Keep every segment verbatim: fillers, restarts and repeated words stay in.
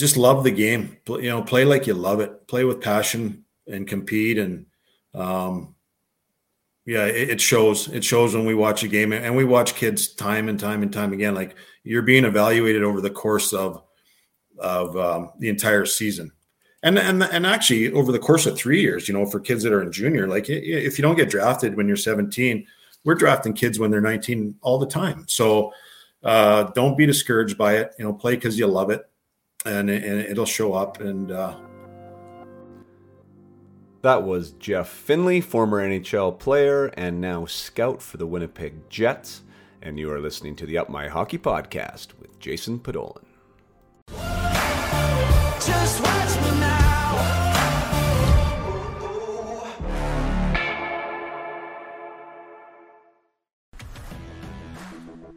just love the game. You know, play like you love it. Play with passion and compete. And um, yeah, it, it shows. It shows when we watch a game, and we watch kids time and time and time again. Like, you're being evaluated over the course of of um, the entire season, and and and actually over the course of three years. You know, for kids that are in junior, like, if you don't get drafted when you're seventeen, we're drafting kids when they're nineteen all the time. So uh, don't be discouraged by it. You know, play because you love it. And, and it'll show up. And uh... that was Jeff Finley, former N H L player and now scout for the Winnipeg Jets. And you are listening to the Up My Hockey podcast with Jason Podolin. Just watch me now.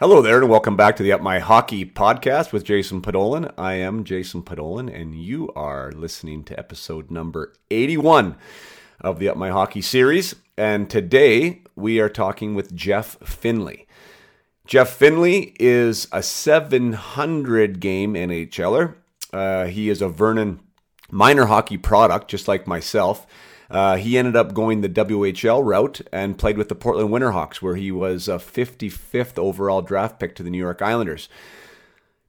Hello there, and welcome back to the Up My Hockey podcast with Jason Podolin. I am Jason Podolin, and you are listening to episode number eighty-one of the Up My Hockey series. And today we are talking with Jeff Finley. Jeff Finley is a seven hundred game NHLer. Uh, he is a Vernon minor hockey product, just like myself. Uh, he ended up going the W H L route and played with the Portland Winterhawks, where he was a fifty-fifth overall draft pick to the New York Islanders.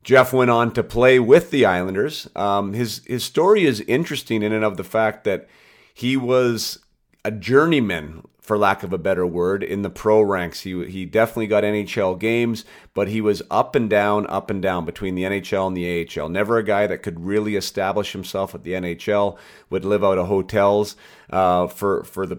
Jeff went on to play with the Islanders. Um, his his story is interesting in and of the fact that he was a journeyman, for lack of a better word, in the pro ranks. He he definitely got N H L games, but he was up and down, up and down between the N H L and the A H L. Never a guy that could really establish himself at the N H L, would live out of hotels uh, for, for the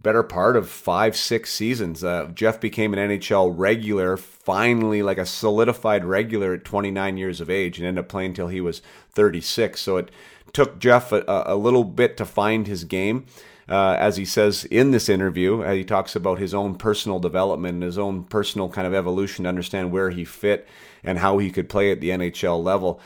better part of five, six seasons. Uh, Jeff became an N H L regular, finally like a solidified regular at twenty-nine years of age, and ended up playing till he was thirty-six. So it took Jeff a, a little bit to find his game. Uh, as he says in this interview, uh, he talks about his own personal development and his own personal kind of evolution to understand where he fit and how he could play at the N H L level.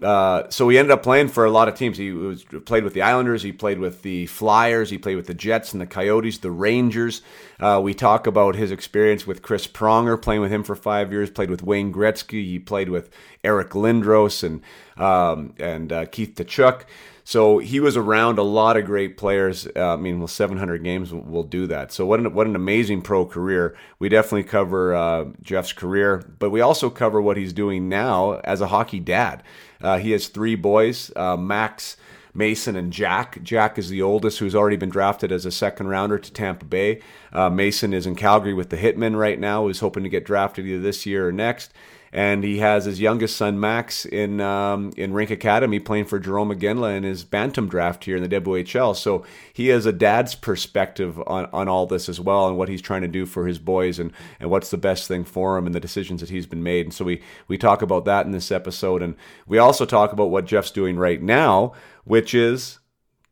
Uh, so he ended up playing for a lot of teams. He was, played with the Islanders, he played with the Flyers, he played with the Jets and the Coyotes, the Rangers. Uh, we talk about his experience with Chris Pronger, playing with him for five years, played with Wayne Gretzky, he played with Eric Lindros and, um, and uh, Keith Tkachuk. So he was around a lot of great players. Uh, I mean, well, seven hundred games will, will do that. So what an, what an amazing pro career. We definitely cover uh, Jeff's career, but we also cover what he's doing now as a hockey dad. Uh, he has three boys, uh, Max, Mason, and Jack. Jack is the oldest, who's already been drafted as a second rounder to Tampa Bay. Uh, Mason is in Calgary with the Hitmen right now, who's hoping to get drafted either this year or next. And he has his youngest son, Max, in um, in Rink Academy, playing for Jarome Iginla in his Bantam draft here in the W H L. So he has a dad's perspective on, on all this as well, and what he's trying to do for his boys, and, and what's the best thing for him, and the decisions that he's been made. And so we, we talk about that in this episode. And we also talk about what Jeff's doing right now, which is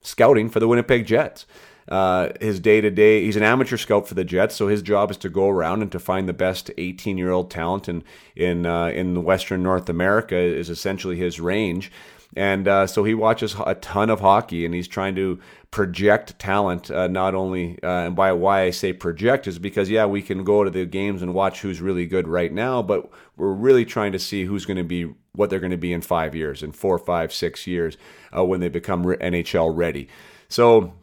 scouting for the Winnipeg Jets. Uh, his day-to-day, he's an amateur scout for the Jets, so his job is to go around and to find the best eighteen-year-old talent in in uh, in the Western North America is essentially his range, and uh, so he watches a ton of hockey, and he's trying to project talent. Uh, not only, uh, and by why I say project is because yeah, we can go to the games and watch who's really good right now, but we're really trying to see who's going to be what they're going to be in five years, in four, five, six years uh, when they become N H L ready. So.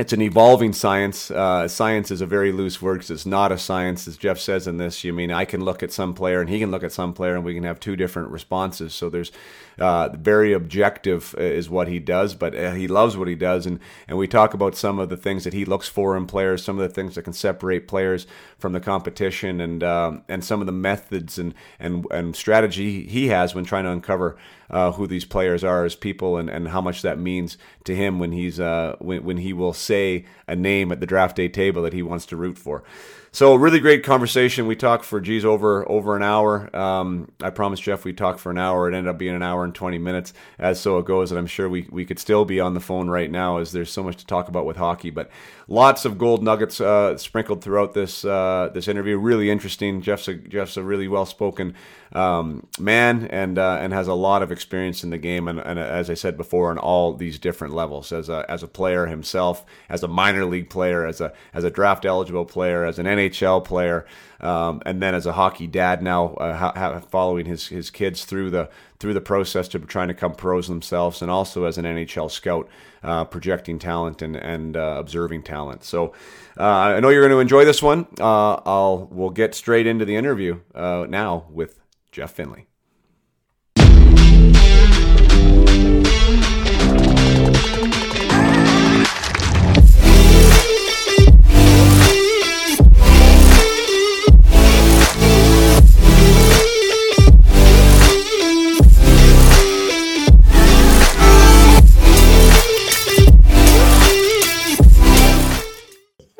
It's an evolving science. Uh, science is a very loose word because it's not a science. As Jeff says in this, you mean I can look at some player and he can look at some player and we can have two different responses. So there's uh, very objective is what he does, but he loves what he does. And, and we talk about some of the things that he looks for in players, some of the things that can separate players from the competition, and um, and some of the methods and, and, and strategy he has when trying to uncover uh, who these players are as people, and, and how much that means to him when he's uh, when when he will say a name at the draft day table that he wants to root for. So really great conversation. We talked for, geez, over over an hour. Um, I promised Jeff we'd talk for an hour. It ended up being an hour and twenty minutes, as so it goes, and I'm sure we, we could still be on the phone right now as there's so much to talk about with hockey. But lots of gold nuggets uh, sprinkled throughout this uh, this interview. Really interesting. Jeff's a, Jeff's a really well-spoken um, man and uh, and has a lot of experience in the game, and, and as I said before, on all these different levels, as a, as a player himself, as a minor league player, as a, as a draft-eligible player, as an N H L player, um, and then as a hockey dad now, uh, ha- ha- following his his kids through the through the process to trying to become pros themselves, and also as an N H L scout, uh, projecting talent and and uh, observing talent. So uh, I know you're going to enjoy this one. Uh, I'll we'll get straight into the interview uh, now with Jeff Finley.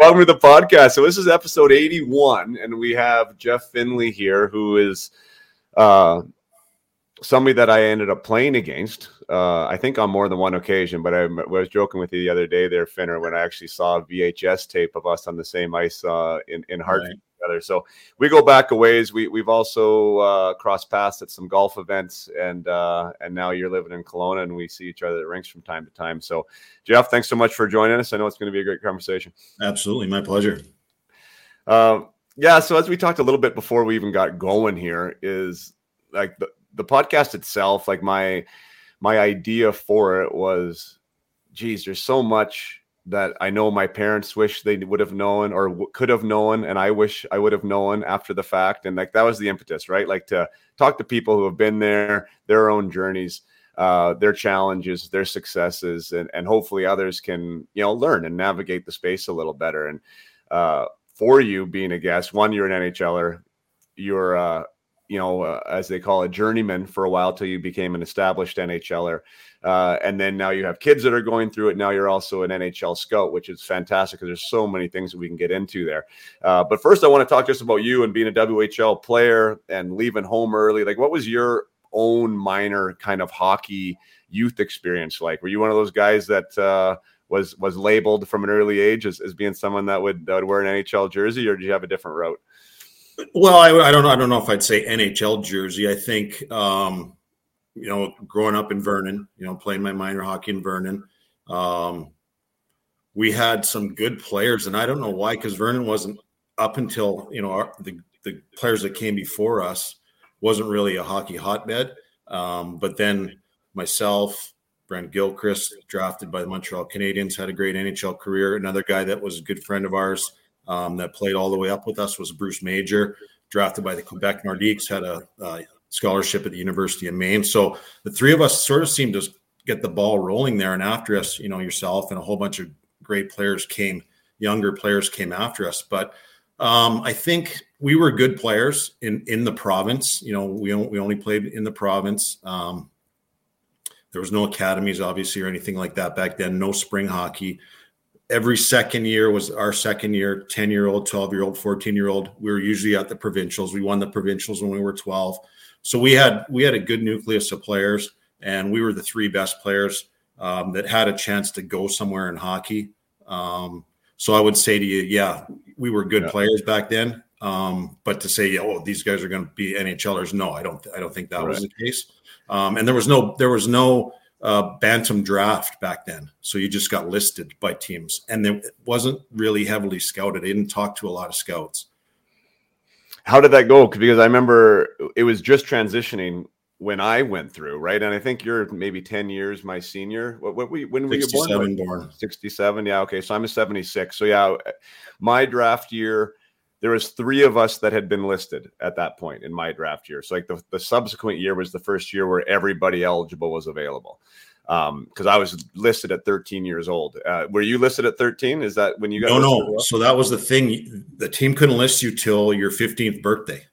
Welcome to the podcast. So this is episode eighty-one, and we have Jeff Finley here, who is uh, somebody that I ended up playing against, uh, I think on more than one occasion, but I was joking with you the other day there, Finner, when I actually saw a V H S tape of us on the same ice uh, in, in Hartford right. together. So we go back a ways. We, we've also uh, crossed paths at some golf events, and uh, and now you're living in Kelowna, and we see each other at rinks from time to time. So, Jeff, thanks so much for joining us. I know it's going to be a great conversation. Absolutely. My pleasure. Uh, yeah, so as we talked a little bit before we even got going here, is like the, the podcast itself, like my my idea for it was, geez, there's so much that I know my parents wish they would have known or w- could have known, and I wish I would have known after the fact. And like that was the impetus, right? Like to talk to people who have been there, their own journeys, uh, their challenges, their successes, and, and hopefully others can, you know, learn and navigate the space a little better. And uh, for you being a guest, one, you're an N H L er, you're uh, you know, uh, as they call it, journeyman for a while till you became an established N H L er. Uh, and then now you have kids that are going through it. Now you're also an N H L scout, which is fantastic because there's so many things that we can get into there. Uh, but first, I want to talk just about you and being a W H L player and leaving home early. Like, what was your own minor kind of hockey youth experience like? Were you one of those guys that uh, was was labeled from an early age as, as being someone that would, that would wear an N H L jersey, or did you have a different route? Well, I, I don't know. I don't know if I'd say N H L jersey. I think, um, you know, growing up in Vernon, you know, playing my minor hockey in Vernon, um, we had some good players, and I don't know why, because Vernon wasn't up until, you know, our, the, the players that came before us wasn't really a hockey hotbed. Um, but then myself, Brent Gilchrist, drafted by the Montreal Canadiens, had a great N H L career. Another guy that was a good friend of ours, Um, that played all the way up with us, was Bruce Major, drafted by the Quebec Nordiques, had a, a scholarship at the University of Maine. So the three of us sort of seemed to get the ball rolling there. And after us, you know, yourself and a whole bunch of great players came, younger players came after us. But um, I think we were good players in, in the province. You know, we, we only played in the province. Um, there was no academies, obviously, or anything like that back then, no spring hockey. Every second year was our second year, ten-year-old, twelve-year-old, fourteen-year-old. We were usually at the provincials. We won the provincials when we were twelve. So we had we had a good nucleus of players, and we were the three best players um, that had a chance to go somewhere in hockey. Um, so I would say to you, yeah, we were good yeah. players back then. Um, but to say, oh, these guys are going to be N H L ers, no, I don't. I don't think that right. was the case. Um, and there was no there was no. Uh, bantam draft back then, so you just got listed by teams, and it wasn't really heavily scouted. I didn't talk to a lot of scouts. How did that go? Because I remember it was just transitioning when I went through, right? And I think you're maybe ten years my senior. What, what were you, when were you born? sixty-seven born. sixty-seven, yeah, okay. So I'm a seventy-six. So yeah, my draft year, there was three of us that had been listed at that point in my draft year. So like the, the subsequent year was the first year where everybody eligible was available. Um, cause I was listed at thirteen years old. Uh, were you listed at thirteen? Is that when you got? No, no. So that was the thing. The team couldn't list you till your fifteenth birthday.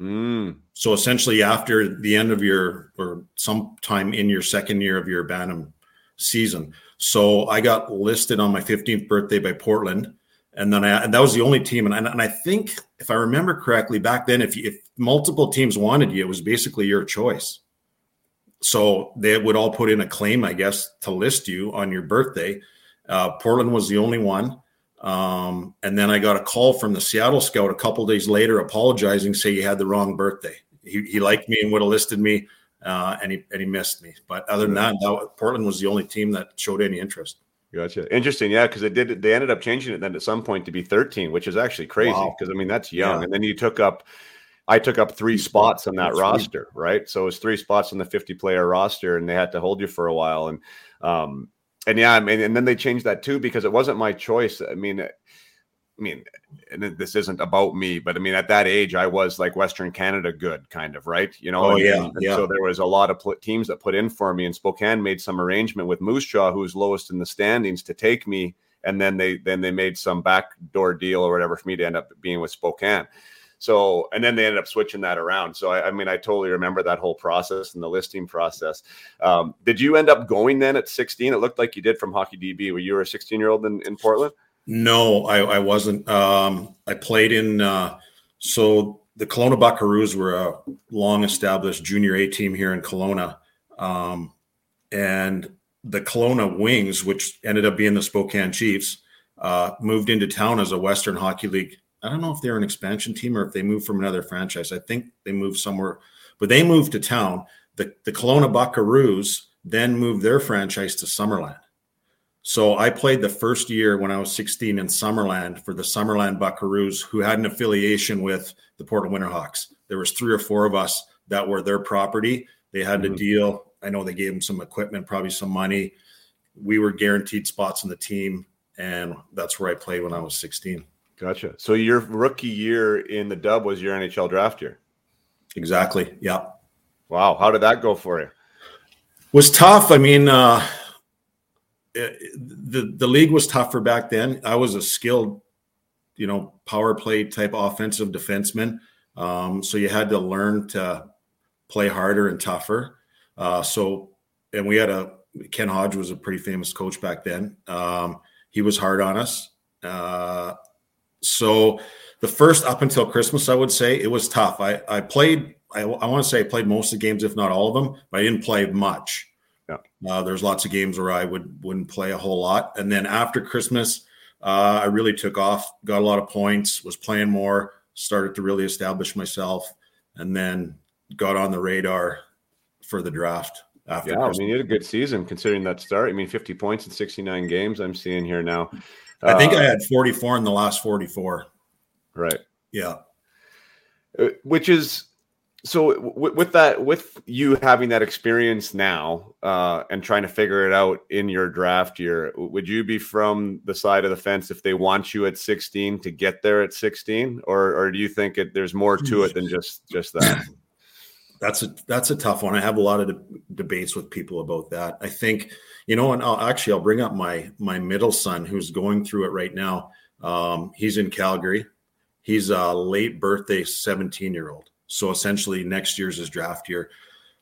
Mm. So essentially after the end of your, or sometime in your second year of your Bantam season. So I got listed on my fifteenth birthday by Portland. And then I, and that was the only team. And I, and I think if I remember correctly back then, if, you, if multiple teams wanted you, it was basically your choice. So they would all put in a claim, I guess, to list you on your birthday. Uh, Portland was the only one. Um, and then I got a call from the Seattle scout a couple days later, apologizing, say you had the wrong birthday. He, he liked me and would have listed me, uh, and he, and he missed me. But other than that, that, Portland was the only team that showed any interest. Gotcha. Interesting. Yeah. Cause they did, they ended up changing it then at some point to be thirteen, which is actually crazy. Wow. Cause I mean, that's young. Yeah. And then you took up, I took up three spots on that that's roster. Sweet. Right. So it was three spots on the fifty player roster and they had to hold you for a while. And, um, And yeah, I mean, and then they changed that too because it wasn't my choice. I mean, I mean, and this isn't about me, but I mean, at that age, I was like Western Canada good, kind of, right? You know, oh, and, yeah, and yeah. So there was a lot of pl- teams that put in for me, and Spokane made some arrangement with Moose Jaw, who was lowest in the standings, to take me, and then they then they made some backdoor deal or whatever for me to end up being with Spokane. So, and then they ended up switching that around. So, I, I mean, I totally remember that whole process and the listing process. Um, did you end up going then at sixteen? It looked like you did from HockeyDB. Were you a sixteen-year-old in, in Portland? No, I, I wasn't. Um, I played in uh, – so the Kelowna Buckaroos were a long-established junior A team here in Kelowna. Um, and the Kelowna Wings, which ended up being the Spokane Chiefs, uh, moved into town as a Western Hockey League. I don't know if they're an expansion team or if they moved from another franchise. I think they moved somewhere, but they moved to town. The, the Kelowna Buckaroos then moved their franchise to Summerland. So I played the first year when I was sixteen in Summerland for the Summerland Buckaroos, who had an affiliation with the Portland Winterhawks. There was three or four of us that were their property. They had mm-hmm. to deal. I know they gave them some equipment, probably some money. We were guaranteed spots on the team, and that's where I played when I was sixteen. Gotcha. So your rookie year in the dub was your N H L draft year. Exactly. Yeah. Wow. How did that go for you? Was tough. I mean, uh, it, the, the league was tougher back then. I was a skilled, you know, power play type offensive defenseman. Um, so you had to learn to play harder and tougher. Uh, so, and we had a, Ken Hodge was a pretty famous coach back then. Um, he was hard on us. Uh, So the first up until Christmas, I would say it was tough. I, I played, I, I want to say I played most of the games, if not all of them, but I didn't play much. Yeah. Uh, there's lots of games where I would, wouldn't play a whole lot. And then after Christmas, uh, I really took off, got a lot of points, was playing more, started to really establish myself, and then got on the radar for the draft. After yeah, Christmas. I mean, you had a good season considering that start. I mean, fifty points in sixty-nine games I'm seeing here now. I think I had forty-four in the last forty-four. Right. Yeah. Which is so w- with that, with you having that experience now uh, and trying to figure it out in your draft year, would you be from the side of the fence if they want you at sixteen to get there at sixteen, or or do you think it, there's more to it than just just that? That's a that's a tough one. I have a lot of de- debates with people about that. I think, you know, and I'll actually I'll bring up my my middle son who's going through it right now. Um, he's in Calgary. He's a late birthday seventeen-year-old. So essentially next year's his draft year.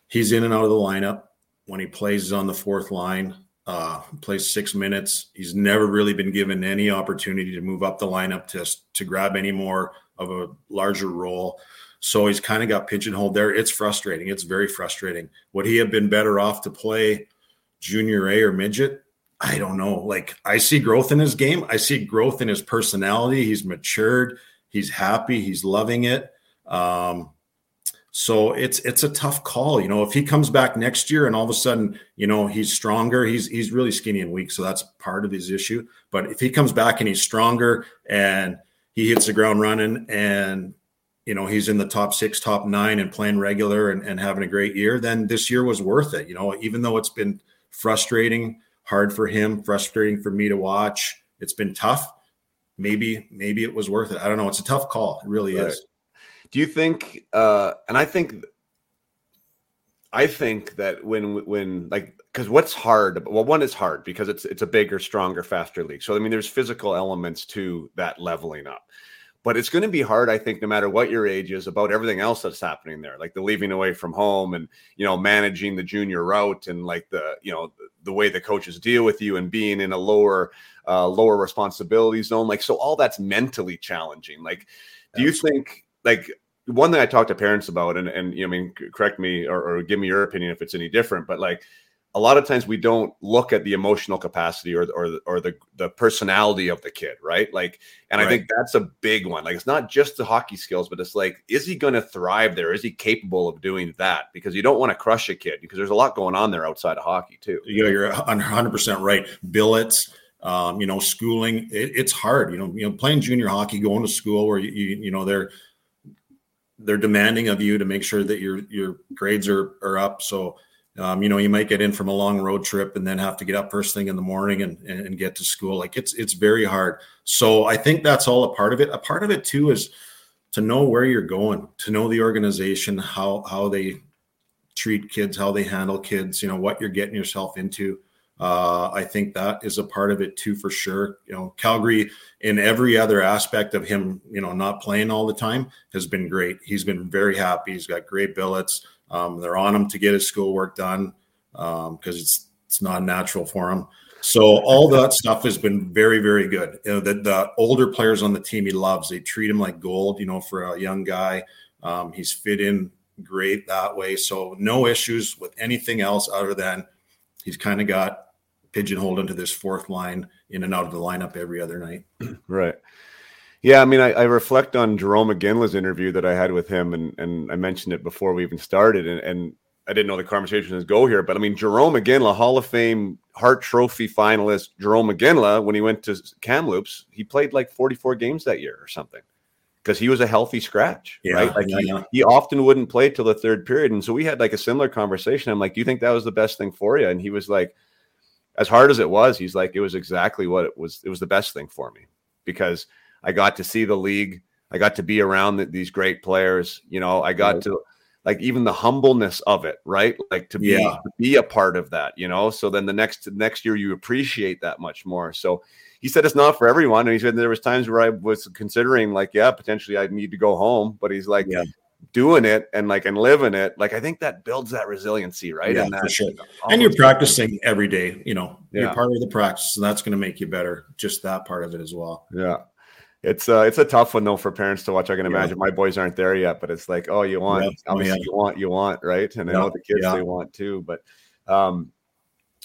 He's in and out of the lineup. When he plays, he's on the fourth line, uh, plays six minutes. He's never really been given any opportunity to move up the lineup to, to grab any more of a larger role. So he's kind of got pigeonholed there. It's frustrating. It's very frustrating. Would he have been better off to play junior A or midget? I don't know. Like, I see growth in his game. I see growth in his personality. He's matured. He's happy. He's loving it. Um, so it's it's a tough call. You know, if he comes back next year and all of a sudden, you know, he's stronger. He's he's really skinny and weak, so that's part of his issue. But if he comes back and he's stronger and he hits the ground running and – you know, he's in the top six, top nine and playing regular and, and having a great year, then this year was worth it. You know, even though it's been frustrating, hard for him, frustrating for me to watch, it's been tough. Maybe, maybe it was worth it. I don't know. It's a tough call. It really right. is. Do you think, uh, and I think, I think that when, when like, because what's hard, well, one is hard because it's, it's a bigger, stronger, faster league. So, I mean, there's physical elements to that leveling up. But it's going to be hard, I think, no matter what your age is, about everything else that's happening there, like the leaving away from home and, you know, managing the junior route and like the, you know, the way the coaches deal with you and being in a lower, uh, lower responsibility zone. Like, so all that's mentally challenging. Like, do you think, like, one thing I talk to parents about, and, and you know, I mean, correct me or, or give me your opinion if it's any different, but like, a lot of times we don't look at the emotional capacity or or or the the personality of the kid, right? Like, and right. I think that's a big one. Like, it's not just the hockey skills, but it's like, is he going to thrive there? Is he capable of doing that? Because you don't want to crush a kid, because there's a lot going on there outside of hockey too. You know, you're one hundred percent right. Billets, um, you know, schooling, it, it's hard. You know, you know, playing junior hockey, going to school where you you, you know they're they're demanding of you to make sure that your your grades are are up. So. Um, you know, you might get in from a long road trip and then have to get up first thing in the morning and, and, and get to school. Like it's, it's very hard. So I think that's all a part of it. A part of it too, is to know where you're going, to know the organization, how, how they treat kids, how they handle kids, you know, what you're getting yourself into. Uh, I think that is a part of it too, for sure. You know, Calgary in every other aspect of him, you know, not playing all the time has been great. He's been very happy. He's got great billets. Um, they're on him to get his schoolwork done because um, it's it's not natural for him. So all that stuff has been very, very good. You know, the, the older players on the team he loves, they treat him like gold, you know, for a young guy. Um, he's fit in great that way. So no issues with anything else other than he's kind of got pigeonholed into this fourth line in and out of the lineup every other night. Right. Yeah, I mean, I, I reflect on Jarome Iginla's interview that I had with him, and, and I mentioned it before we even started, and, and I didn't know the conversation was go here, but I mean, Jarome Iginla, Hall of Fame, Hart Trophy finalist, Jarome Iginla, when he went to Kamloops, he played like forty-four games that year or something, because he was a healthy scratch, yeah, right? Like yeah, he, yeah. he often wouldn't play till the third period, and so we had like a similar conversation. I'm like, do you think that was the best thing for you? And he was like, as hard as it was, he's like, it was exactly what it was. It was the best thing for me, because I got to see the league. I got to be around the, these great players. You know, I got right. to like even the humbleness of it, right? Like to be, yeah. to be a part of that, you know? So then the next, next year you appreciate that much more. So he said, it's not for everyone. And he said, there was times where I was considering like, yeah, potentially I need to go home, but he's like yeah. doing it and like, and living it. Like, I think that builds that resiliency, right? Yeah, and that, for sure. And you're practicing every day, you know, yeah. you're part of the practice, and that's going to make you better. Just that part of it as well. Yeah. It's uh, it's a tough one though for parents to watch. I can imagine yeah. my boys aren't there yet, but it's like, oh, you want, yeah. obviously yeah. you want, you want, right? And yeah. I know the kids yeah. they want too, but um,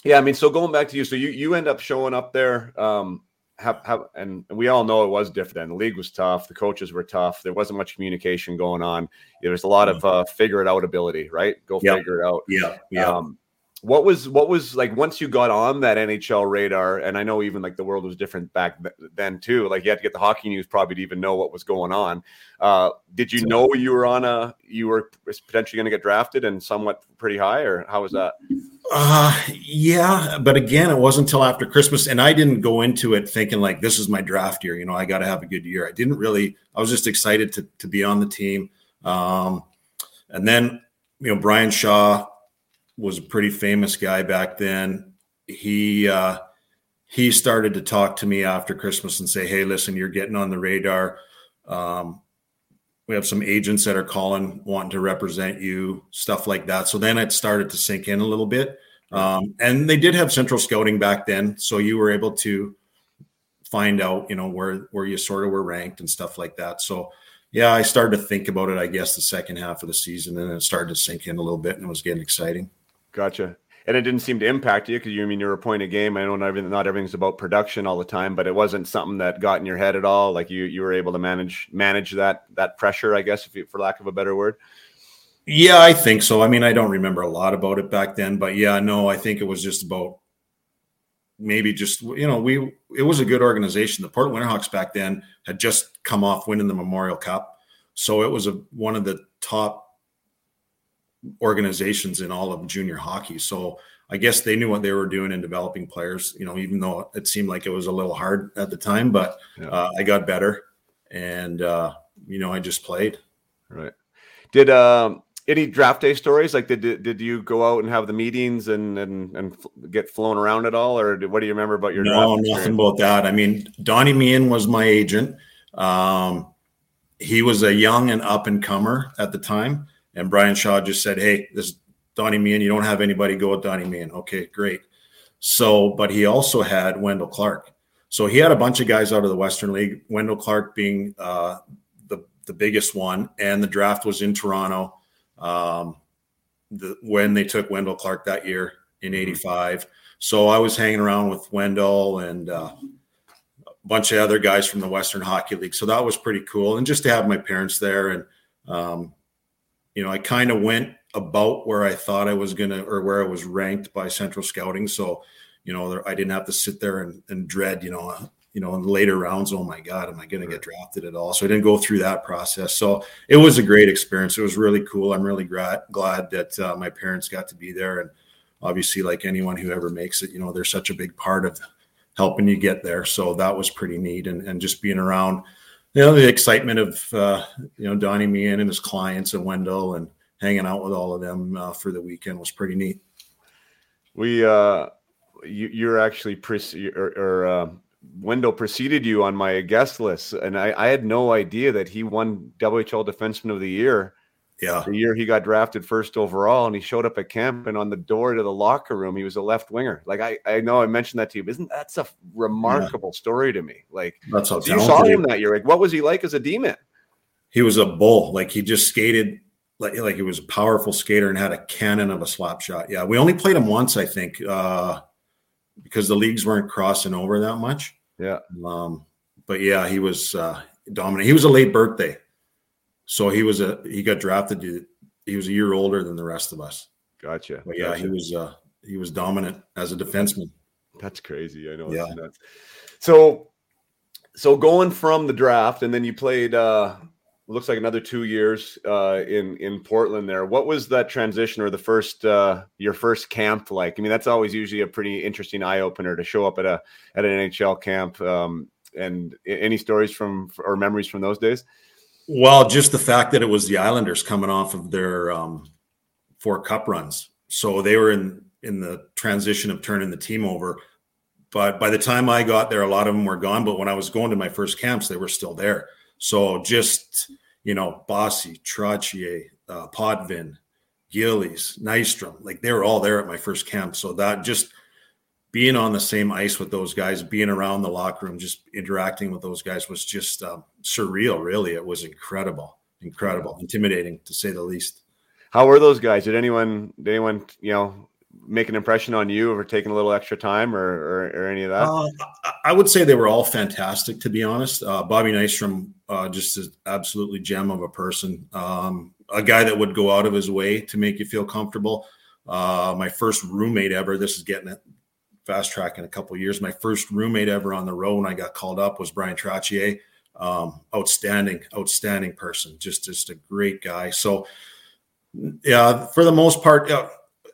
yeah, I mean, so going back to you, so you you end up showing up there, um, have, have, and we all know it was different then. The league was tough, the coaches were tough, there wasn't much communication going on. There was a lot of uh, figure it out ability, right? Go yeah. figure it out. Yeah, yeah. Um, What was, what was like, once you got on that N H L radar, and I know even like the world was different back then too, like you had to get the hockey news probably to even know what was going on. Uh, did you know you were on a, you were potentially going to get drafted and somewhat pretty high, or how was that? Uh, yeah. But again, it wasn't until after Christmas, and I didn't go into it thinking like, this is my draft year. You know, I got to have a good year. I didn't really, I was just excited to, to be on the team. Um, and then, you know, Brian Shaw was a pretty famous guy back then. He uh, he started to talk to me after Christmas and say, hey, listen, you're getting on the radar. Um, we have some agents that are calling, wanting to represent you, stuff like that. So then it started to sink in a little bit. Um, and they did have central scouting back then. So you were able to find out, you know, where, where you sort of were ranked and stuff like that. So yeah, I started to think about it, I guess, the second half of the season, and it started to sink in a little bit, and it was getting exciting. Gotcha. And it didn't seem to impact you because you I mean you're a point a game. I know not, everything, not everything's about production all the time, but it wasn't something that got in your head at all. Like you, you were able to manage manage that that pressure, I guess, if you, for lack of a better word. Yeah, I think so. I mean, I don't remember a lot about it back then, but yeah, no, I think it was just about maybe just you know we it was a good organization. The Portland Winterhawks back then had just come off winning the Memorial Cup, so it was a, one of the top organizations in all of junior hockey. So I guess they knew what they were doing in developing players, you know, even though it seemed like it was a little hard at the time, but yeah. uh, I got better and, uh, you know, I just played. Right. Did um, any draft day stories? Like did, did, did you go out and have the meetings and, and, and get flown around at all? Or did, what do you remember about your? No, nothing about that. I mean, Donnie Meehan was my agent. Um, he was a young and up and comer at the time. And Brian Shaw just said, hey, this is Donnie Meehan. You don't have anybody, go with Donnie Meehan. Okay, great. So, but he also had Wendell Clark. So he had a bunch of guys out of the Western League, Wendell Clark being uh, the, the biggest one. And the draft was in Toronto um, the, when they took Wendell Clark that year in eighty-five. So I was hanging around with Wendell and uh, a bunch of other guys from the Western Hockey League. So that was pretty cool. And just to have my parents there. And, um, you know, I kind of went about where I thought I was going to, or where I was ranked by Central Scouting. So, you know, there, I didn't have to sit there and, and dread, you know, uh, you know, in later rounds, oh my God, am I going to get drafted at all? So I didn't go through that process. So it was a great experience. It was really cool. I'm really gra- glad that uh, my parents got to be there. And obviously, like anyone who ever makes it, you know, they're such a big part of helping you get there. So that was pretty neat. And, and just being around, you know, the excitement of, uh, you know, Donnie Meehan and his clients and Wendell and hanging out with all of them uh, for the weekend was pretty neat. We, uh, You, you're actually pre- or, or uh, Wendell preceded you on my guest list, and I, I had no idea that he won W H L Defenseman of the Year. Yeah, the year he got drafted first overall, and he showed up at camp, and on the door to the locker room, he was a left winger. Like I, I know I mentioned that to you, but isn't that's a remarkable yeah. story to me? Like that's so you saw him that year. Like what was he like as a D-man? He was a bull. Like he just skated. Like, like he was a powerful skater and had a cannon of a slap shot. Yeah, we only played him once, I think. Uh, because the leagues weren't crossing over that much. Yeah. Um, but yeah, he was uh, dominant. He was a late birthday. So he was a, he got drafted. To, he was a year older than the rest of us. Gotcha. But yeah, gotcha. he was, uh, he was dominant as a defenseman. That's crazy. I know. Yeah. That's nuts. So, so going from the draft and then you played, uh, looks like another two years uh, in, in Portland there. What was that transition or the first, uh, your first camp like? I mean, that's always usually a pretty interesting eye opener to show up at a, at an N H L camp. Um, and any stories from, or memories from those days? Well, just the fact that it was the Islanders coming off of their um, four cup runs. So they were in, in the transition of turning the team over, but by the time I got there, a lot of them were gone. But when I was going to my first camps, they were still there. So just, you know, Bossy, Trottier, uh, Potvin, Gillies, Nystrom, like they were all there at my first camp. So that just being on the same ice with those guys, being around the locker room, just interacting with those guys was just um, surreal, really. It was incredible, incredible, intimidating to say the least. How were those guys? Did anyone, did anyone, you know, make an impression on you over taking a little extra time or, or, or any of that? Uh, I would say they were all fantastic, to be honest. Uh, Bobby Nystrom, uh, just an absolutely gem of a person, um, a guy that would go out of his way to make you feel comfortable. Uh, my first roommate ever, this is getting it fast track in a couple of years. My first roommate ever on the road when I got called up was Brian Trottier. Um, outstanding, outstanding person, just, just a great guy. So yeah, for the most part, uh,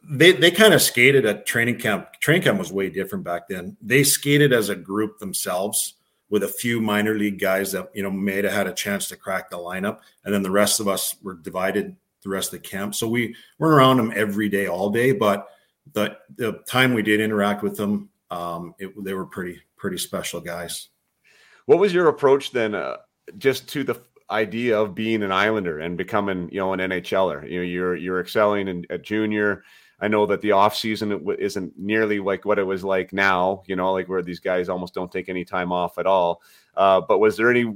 They they kind of skated at training camp. Training camp was way different back then. They skated as a group themselves with a few minor league guys that, you know, may have had a chance to crack the lineup. And then the rest of us were divided the rest of the camp. So we weren't around them every day, all day. But the, the time we did interact with them, um, it, they were pretty, pretty special guys. What was your approach then uh, just to the idea of being an Islander and becoming, you know, an N H L er? You know, you're, you're excelling in, at junior. I know that the off season isn't nearly like what it was like now, you know, like where these guys almost don't take any time off at all. Uh, but was there any,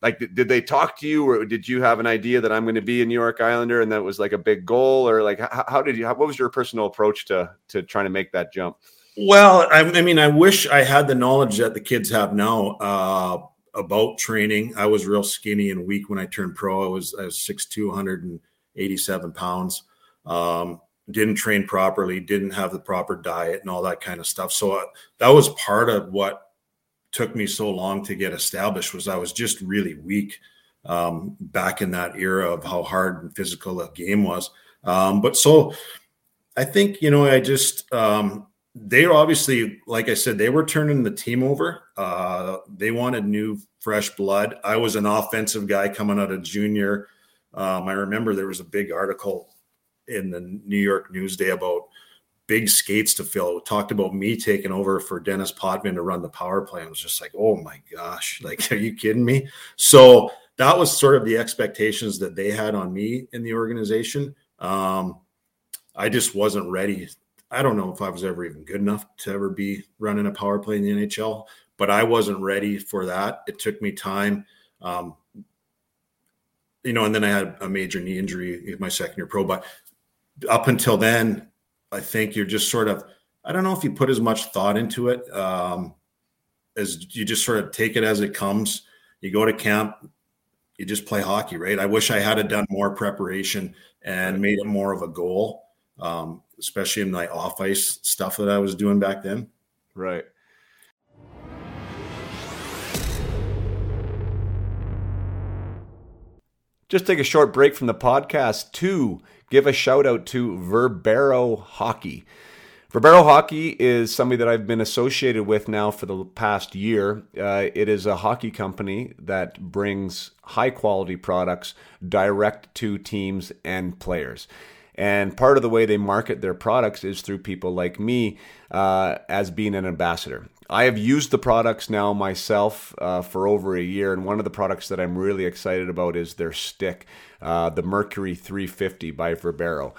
like, did, did they talk to you or did you have an idea that I'm going to be a New York Islander and that was like a big goal? Or like, how, how did you, how, what was your personal approach to, to trying to make that jump? Well, I, I mean, I wish I had the knowledge that the kids have now uh, about training. I was real skinny and weak when I turned pro. I was, I was six foot two, one hundred eighty-seven pounds. Um, didn't train properly, didn't have the proper diet and all that kind of stuff. So uh, that was part of what took me so long to get established was I was just really weak um, back in that era of how hard and physical the game was. Um, but so I think, you know, I just, um, they obviously, like I said, they were turning the team over. Uh, they wanted new, fresh blood. I was an offensive guy coming out of junior. Um, I remember there was a big article in the New York Newsday about big skates to fill. It talked about me taking over for Dennis Potvin to run the power play. I was just like, oh my gosh, like, are you kidding me? So that was sort of the expectations that they had on me in the organization. Um, I just wasn't ready. I don't know if I was ever even good enough to ever be running a power play in the N H L, but I wasn't ready for that. It took me time. Um, you know, and then I had a major knee injury in my second year pro, but up until then, I think you're just sort of, I don't know if you put as much thought into it, um, as you just sort of take it as it comes. You go to camp, you just play hockey, right? I wish I had done more preparation and made it more of a goal, um, especially in my off-ice stuff that I was doing back then. Right. Just take a short break from the podcast to give a shout out to Verbero Hockey. Verbero Hockey is somebody that I've been associated with now for the past year. Uh, it is a hockey company that brings high-quality products direct to teams and players. And part of the way they market their products is through people like me uh, as being an ambassador. I have used the products now myself uh, for over a year, and one of the products that I'm really excited about is their stick, uh, the Mercury three fifty by Verbero.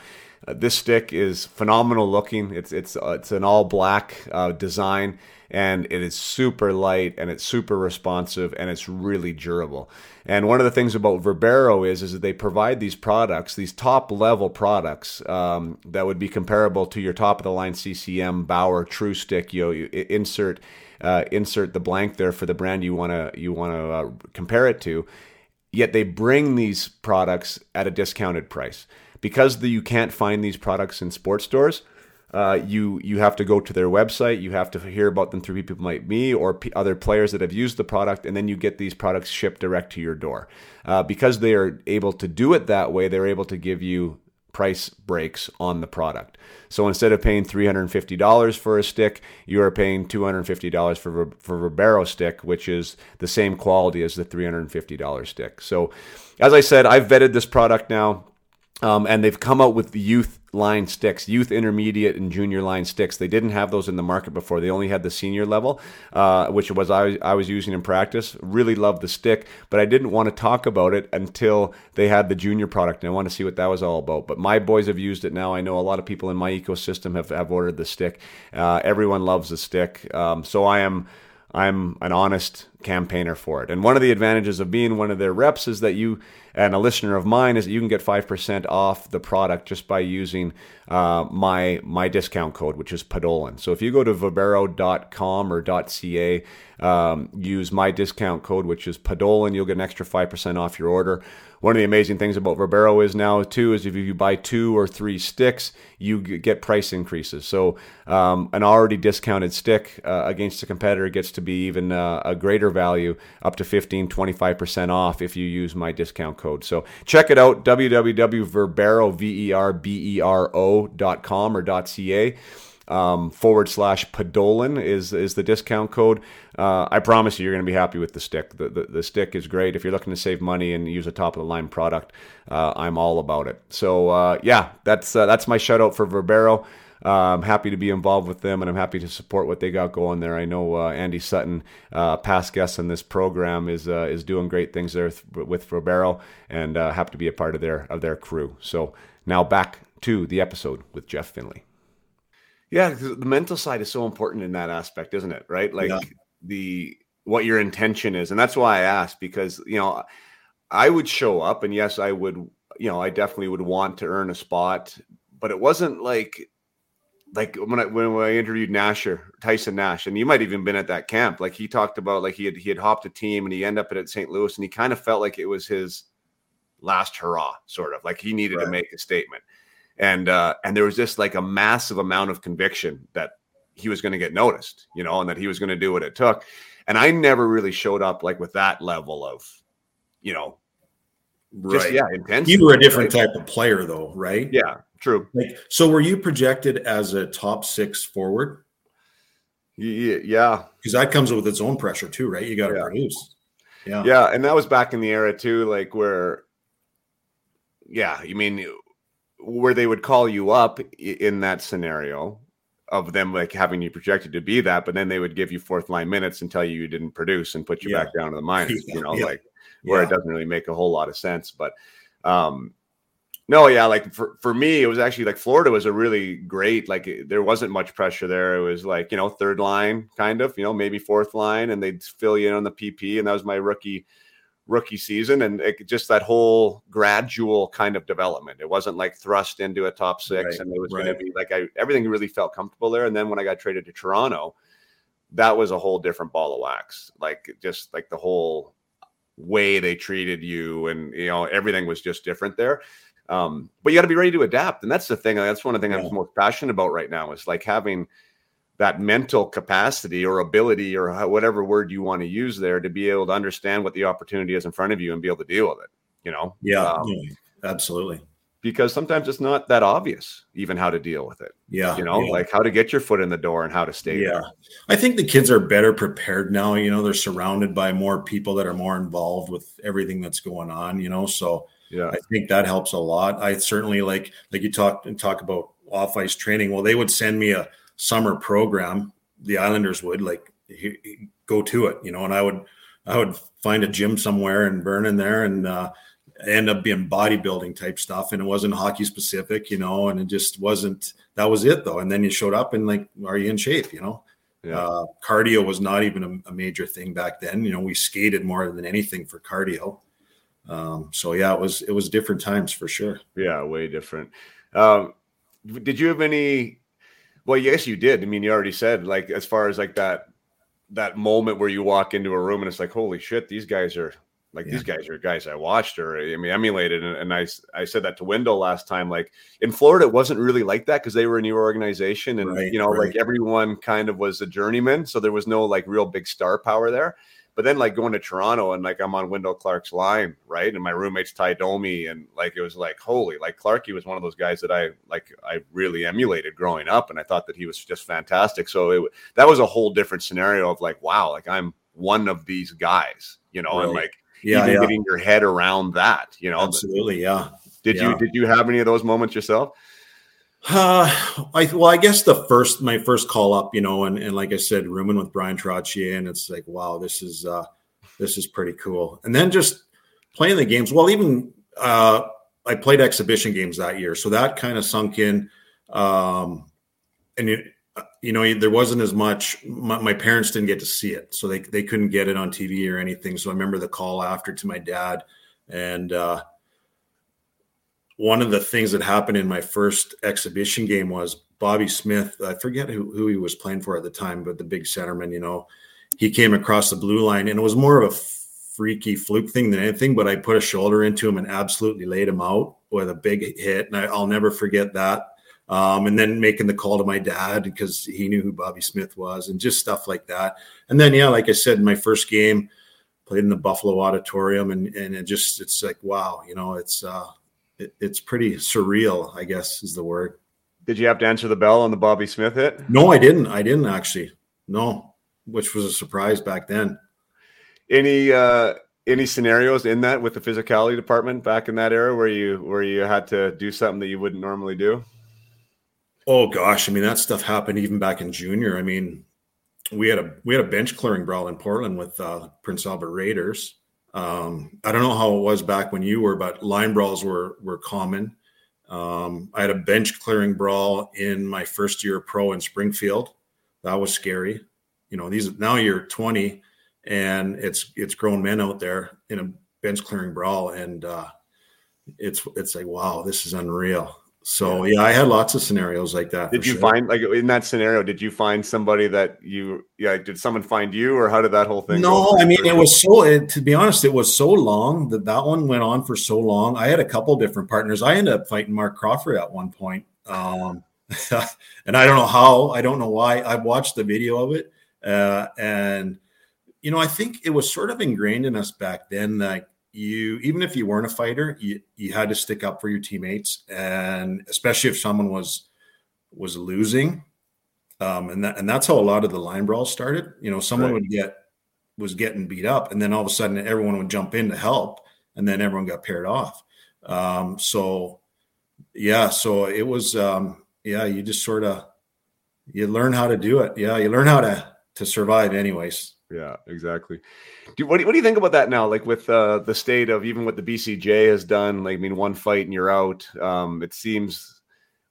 Uh, this stick is phenomenal looking. It's it's uh, it's an all black uh, design, and it is super light, and it's super responsive, and it's really durable. And one of the things about Verbero is, is that they provide these products, these top level products um, that would be comparable to your top of the line C C M, Bauer, True Stick. You, know, you insert uh, insert the blank there for the brand you wanna you wanna uh, compare it to. Yet they bring these products at a discounted price. Because the, you can't find these products in sports stores, uh, you you have to go to their website. You have to hear about them through people like me or p- other players that have used the product, and then you get these products shipped direct to your door. Uh, because they are able to do it that way, they're able to give you price breaks on the product. So instead of paying three hundred fifty dollars for a stick, you are paying two hundred fifty dollars for for Verbero stick, which is the same quality as the three hundred fifty dollars stick. So as I said, I've vetted this product now. Um, and they've come out with the youth line sticks, youth intermediate and junior line sticks. They didn't have those in the market before. They only had the senior level, uh, which was I, I was using in practice. Really loved the stick, but I didn't want to talk about it until they had the junior product, and I want to see what that was all about. But my boys have used it now. I know a lot of people in my ecosystem have, have ordered the stick. Uh, everyone loves the stick. Um, so I am... I'm an honest campaigner for it. And one of the advantages of being one of their reps is that you, and a listener of mine, is that you can get five percent off the product just by using uh, my my discount code, which is Podolin. So if you go to verbero dot com or .ca, um, use my discount code, which is Podolin, you'll get an extra five percent off your order. One of the amazing things about Verbero is now, too, is if you buy two or three sticks, you get price increases. So um, an already discounted stick uh, against a competitor gets to be even uh, a greater value, up to fifteen, twenty-five percent off if you use my discount code. So check it out, www dot verbero dot com or .ca. Um, forward slash Podolin is is the discount code. Uh, I promise you, you're going to be happy with the stick. The, the the stick is great. If you're looking to save money and use a top of the line product, uh, I'm all about it. So uh, yeah, that's uh, that's my shout out for Verbero. Uh, I'm happy to be involved with them, and I'm happy to support what they got going there. I know uh, Andy Sutton, uh, past guest on this program, is uh, is doing great things there with, with Verbero, and uh, happy to be a part of their of their crew. So now back to the episode with Jeff Finley. Yeah, because the mental side is so important in that aspect, isn't it? Right? Like yeah. the what your intention is. And that's why I asked, because, you know, I would show up and yes, I would, you know, I definitely would want to earn a spot, but it wasn't like, like when I, when I interviewed Nasher, Tyson Nash, and you might have even been at that camp, like he talked about, like he had, he had hopped a team and he ended up at Saint Louis and he kind of felt like it was his last hurrah, sort of like he needed right. to make a statement. And, uh, and there was just like a massive amount of conviction that he was going to get noticed, you know, and that he was going to do what it took. And I never really showed up like with that level of, you know, right. just, yeah, intensity. You were a different right? type of player though, right? Yeah, true. Like, so were you projected as a top six forward? Yeah. Because that comes with its own pressure too, right? You got to yeah. produce. Yeah. Yeah. And that was back in the era too, like where, yeah, you mean where they would call you up in that scenario of them like having you projected to be that, but then they would give you fourth line minutes and tell you you didn't produce and put you yeah. back down to the minors, yeah. you know, yeah. like where yeah. it doesn't really make a whole lot of sense. But um, no, yeah, like for, for me, it was actually like Florida was a really great, like it, there wasn't much pressure there. It was like, you know, third line kind of, you know, maybe fourth line, and they'd fill you in on the P P. And that was my rookie rookie season. And it, just that whole gradual kind of development. It wasn't like thrust into a top six right, and it was right. going to be like, I, everything really felt comfortable there. And then when I got traded to Toronto, that was a whole different ball of wax. Like just like the whole way they treated you and, you know, everything was just different there. Um, but you got to be ready to adapt. And that's the thing. That's one of the things yeah. I'm most passionate about right now is like having that mental capacity or ability or how, whatever word you want to use there to be able to understand what the opportunity is in front of you and be able to deal with it, you know? Yeah, um, yeah absolutely. Because sometimes it's not that obvious even how to deal with it. Yeah. You know, yeah. like how to get your foot in the door and how to stay yeah. there. I think the kids are better prepared now. You know, they're surrounded by more people that are more involved with everything that's going on, you know? So yeah. I think that helps a lot. I certainly like, like you talked and talk about off ice training. Well, they would send me a summer program. The Islanders would like go to it, you know, and I would, I would find a gym somewhere and burn in there and, uh, end up being bodybuilding type stuff. And it wasn't hockey specific, you know, and it just wasn't, that was it though. And then you showed up and like, are you in shape? You know, yeah. uh, cardio was not even a, a major thing back then. You know, we skated more than anything for cardio. Um, so yeah, it was, it was different times for sure. Yeah. Way different. Um, did you have any, well, yes, you did. I mean, you already said like, as far as like that, that moment where you walk into a room and it's like, holy shit, these guys are, Like yeah. these guys are guys I watched or I mean emulated, and, and I I said that to Wendell last time. Like in Florida, it wasn't really like that because they were a new organization, and right, you know, right. like everyone kind of was a journeyman, so there was no like real big star power there. But then like going to Toronto and like I'm on Wendell Clark's line, right? And my roommate's Ty Domi, and like it was like holy, like Clarkie was one of those guys that I like I really emulated growing up, and I thought that he was just fantastic. So it that was a whole different scenario of like wow, like I'm one of these guys, you know, right. and like. Yeah, even yeah. getting your head around that, you know. Absolutely, yeah. Did yeah. you did you have any of those moments yourself? Uh, I well, I guess the first my first call up, you know, and, and like I said, rooming with Brian Trottier, and it's like, wow, this is uh, this is pretty cool. And then just playing the games. Well, even uh, I played exhibition games that year, so that kind of sunk in. Um, and it, you know, there wasn't as much, my, my parents didn't get to see it. So they, they couldn't get it on T V or anything. So I remember the call after to my dad. And uh, one of the things that happened in my first exhibition game was Bobby Smith. I forget who, who he was playing for at the time, but the big centerman, you know, he came across the blue line, and it was more of a freaky fluke thing than anything, but I put a shoulder into him and absolutely laid him out with a big hit. And I, I'll never forget that. Um, and then making the call to my dad because he knew who Bobby Smith was and just stuff like that. And then, yeah, like I said, my first game played in the Buffalo Auditorium, and, and it just, it's like, wow, you know, it's, uh, it, it's pretty surreal, I guess is the word. Did you have to answer the bell on the Bobby Smith hit? No, I didn't. I didn't actually. No, which was a surprise back then. Any, uh, Any scenarios in that with the physicality department back in that era where you, where you had to do something that you wouldn't normally do? Oh gosh. I mean, that stuff happened even back in junior. I mean, we had a, we had a bench clearing brawl in Portland with uh, Prince Albert Raiders. Um, I don't know how it was back when you were, but line brawls were, were common. Um, I had a bench clearing brawl in my first year pro in Springfield. That was scary. You know, these, now you're twenty and it's, it's grown men out there in a bench clearing brawl. And uh, it's, it's like, wow, this is unreal. So, yeah, I had lots of scenarios like that. Did you sure. find, like, in that scenario, did you find somebody that you, yeah, did someone find you, or how did that whole thing no, go? No, I mean, it was so, it, to be honest, it was so long that that one went on for so long. I had a couple different partners. I ended up fighting Mark Crawford at one point. Um, and I don't know how, I don't know why. I watched the video of it. Uh, and, you know, I think it was sort of ingrained in us back then that, you, even if you weren't a fighter, you, you had to stick up for your teammates. And especially if someone was, was losing. Um, and that, and that's how a lot of the line brawls started, you know, someone right. would get, was getting beat up, and then all of a sudden everyone would jump in to help. And then everyone got paired off. Um, so yeah, so it was, um, yeah, you just sort of, you learn how to do it. Yeah. You learn how to, to survive anyways. Yeah, exactly. Dude, what do, what do you think about that now? Like with uh, the state of even what the B C J has done, like, I mean, one fight and you're out. Um, it seems,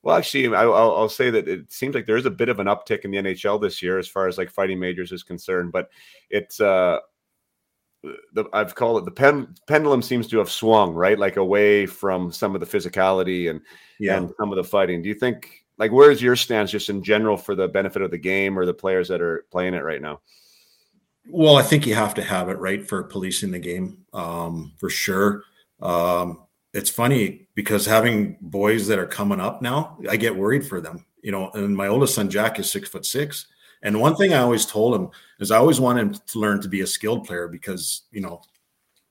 well, actually, I, I'll, I'll say that it seems like there is a bit of an uptick in the N H L this year as far as like fighting majors is concerned, but it's, uh, the, I've called it the pen, pendulum seems to have swung, right? Like away from some of the physicality and, yeah. and some of the fighting. Do you think, like, where's your stance just in general for the benefit of the game or the players that are playing it right now? Well, I think you have to have it, right, for policing the game, um, for sure. Um, it's funny because having boys that are coming up now, I get worried for them, you know, and my oldest son, Jack, is six foot six. And one thing I always told him is I always wanted him to learn to be a skilled player because, you know,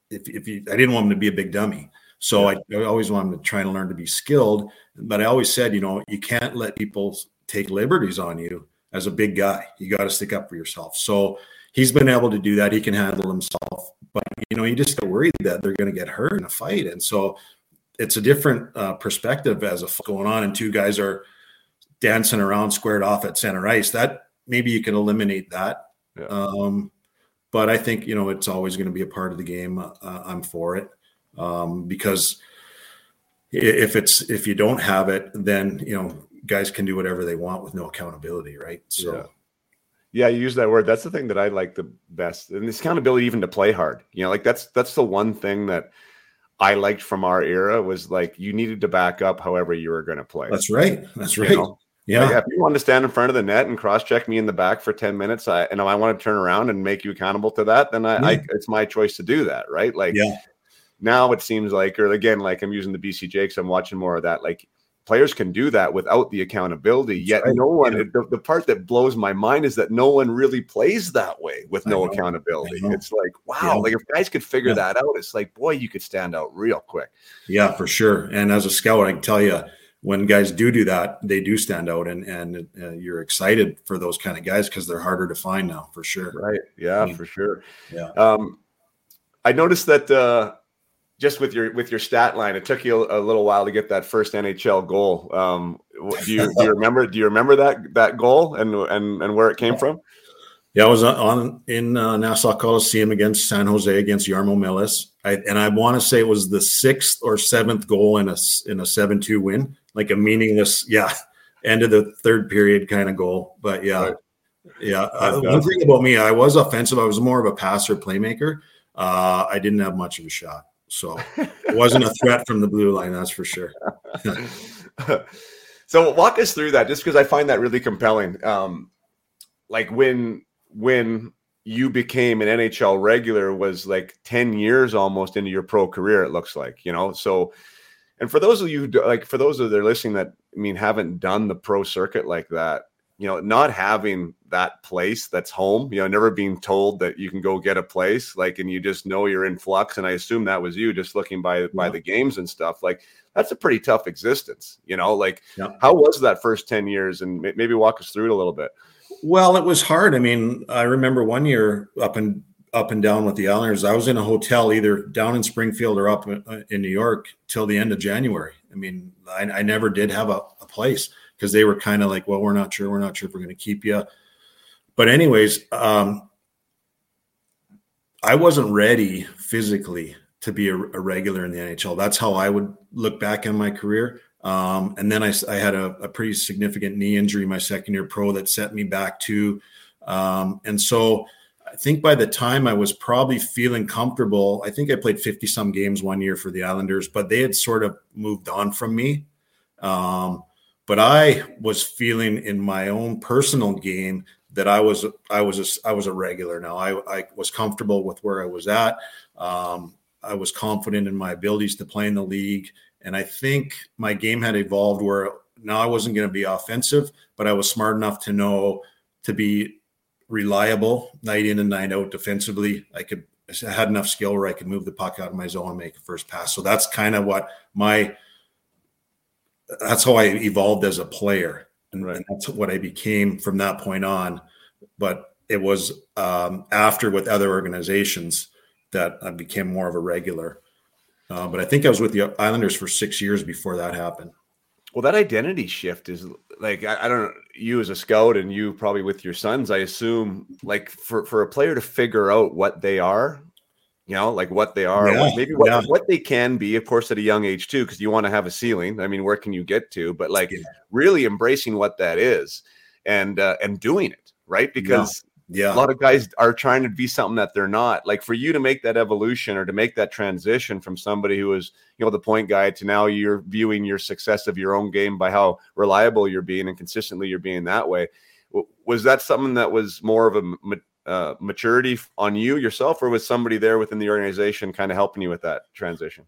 if, if you, I didn't want him to be a big dummy. So I, I always wanted him to try and learn to be skilled. But I always said, you know, you can't let people take liberties on you as a big guy. You got to stick up for yourself. So he's been able to do that. He can handle himself. But, you know, you just get worried that they're going to get hurt in a fight. And so it's a different uh, perspective as a f- going on. And two guys are dancing around squared off at center ice. That maybe you can eliminate that. Yeah. Um, but I think, you know, it's always going to be a part of the game. Uh, I'm for it um, because if it's, if you don't have it, then, you know, guys can do whatever they want with no accountability. Right. So, yeah. Yeah, you use that word. That's the thing that I like the best. And this accountability even to play hard. You know, like that's that's the one thing that I liked from our era was like you needed to back up however you were going to play. That's right. That's right. You know? Yeah. Like, if you wanted to stand in front of the net and cross-check me in the back for ten minutes I, and I want to turn around and make you accountable to that, then I, yeah. I it's my choice to do that, right? Like yeah. now it seems like, or again, like I'm using the B C J because I'm watching more of that, like players can do that without the accountability, yet no one, yeah. the, the part that blows my mind is that no one really plays that way with no accountability. It's like, wow, yeah. like if guys could figure yeah. that out, it's like, boy, you could stand out real quick. Yeah, for sure. And as a scout, I can tell you when guys do do that, they do stand out and, and uh, you're excited for those kind of guys because they're harder to find now, for sure. Right. Yeah, I mean, for sure. Yeah. Um, I noticed that, uh, just with your with your stat line, it took you a, a little while to get that first N H L goal. Um, do you do you remember? Do you remember that that goal and and and where it came from? Yeah, I was on in uh, Nassau Coliseum against San Jose against Jarmo Millis, I, and I want to say it was the sixth or seventh goal in a in a seven two win, like a meaningless yeah end of the third period kind of goal. But yeah, right. yeah. Uh, one thing about me, I was offensive. I was more of a passer, playmaker. Uh, I didn't have much of a shot. So it wasn't a threat from the blue line, that's for sure. So walk us through that, just because I find that really compelling. Um, like when when you became an N H L regular was like ten years almost into your pro career, it looks like, you know. So, and for those of you like for those of that are listening that I mean haven't done the pro circuit like that, you know, not having that place that's home, you know, never being told that you can go get a place, like, and you just know you're in flux. And I assume that was you just looking by, yeah. by the games and stuff. Like, that's a pretty tough existence, you know, like yeah. how was that first ten years and maybe walk us through it a little bit? Well, it was hard. I mean, I remember one year up and up and down with the Islanders, I was in a hotel either down in Springfield or up in New York till the end of January. I mean, I, I never did have a, a place. Because they were kind of like, well, we're not sure. We're not sure if we're going to keep you. But anyways, um, I wasn't ready physically to be a, a regular in the N H L. That's how I would look back in my career. Um, and then I, I had a, a pretty significant knee injury my second year pro that set me back too. Um, and so I think by the time I was probably feeling comfortable, I think I played fifty-some games one year for the Islanders, but they had sort of moved on from me. Um But I was feeling in my own personal game that I was I was a, I was a regular now. I, I was comfortable with where I was at. Um, I was confident in my abilities to play in the league. And I think my game had evolved where now I wasn't going to be offensive, but I was smart enough to know to be reliable night in and night out defensively. I could I had enough skill where I could move the puck out of my zone and make a first pass. So that's kind of what my – that's how I evolved as a player. And, right. and that's what I became from that point on. But it was um, after with other organizations that I became more of a regular. Uh, but I think I was with the Islanders for six years before that happened. Well, that identity shift is like, I, I don't know, you as a scout and you probably with your sons, I assume, like for, for a player to figure out what they are, you know, like what they are, yeah, what, maybe what, yeah. what they can be, of course, at a young age too, because you want to have a ceiling. I mean, where can you get to? But like yeah. really embracing what that is and, uh, and doing it, right? Because yeah. Yeah. a lot of guys are trying to be something that they're not. Like for you to make that evolution or to make that transition from somebody who is, you know, the point guy to now you're viewing your success of your own game by how reliable you're being and consistently you're being that way. Was that something that was more of a Uh, maturity on you yourself, or was somebody there within the organization kind of helping you with that transition?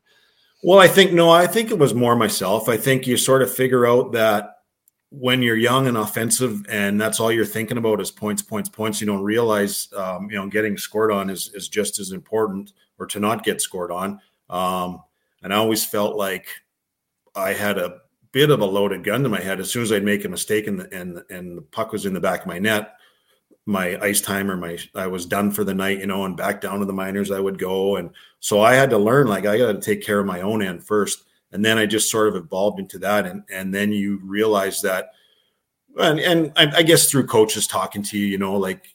Well, I think, no, I think it was more myself. I think you sort of figure out that when you're young and offensive and that's all you're thinking about is points, points, points, you don't realize, um, you know, getting scored on is, is just as important, or to not get scored on. Um, and I always felt like I had a bit of a loaded gun to my head. As soon as I'd make a mistake and the, and, and the puck was in the back of my net, my ice time or my, I was done for the night, you know, and back down to the minors I would go. And so I had to learn, like, I got to take care of my own end first. And then I just sort of evolved into that. And, and then you realize that, and, and I, I guess through coaches talking to you, you know, like,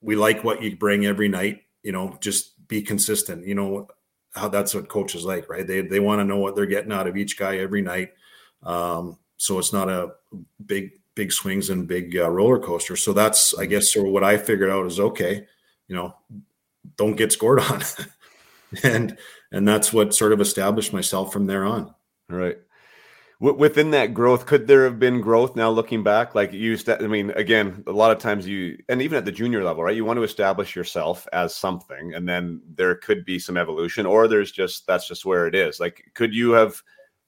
we like what you bring every night, you know, just be consistent, you know, how that's what coaches like, right? They, they want to know what they're getting out of each guy every night. Um, so it's not a big, big swings and big uh, roller coaster. So that's, I guess, sort of what I figured out is, okay, you know, don't get scored on. and, and that's what sort of established myself from there on. Right. W- within that growth, could there have been growth now looking back? Like you, st- I mean, again, a lot of times you, and even at the junior level, right, you want to establish yourself as something, and then there could be some evolution, or there's just, that's just where it is. Like, could you have,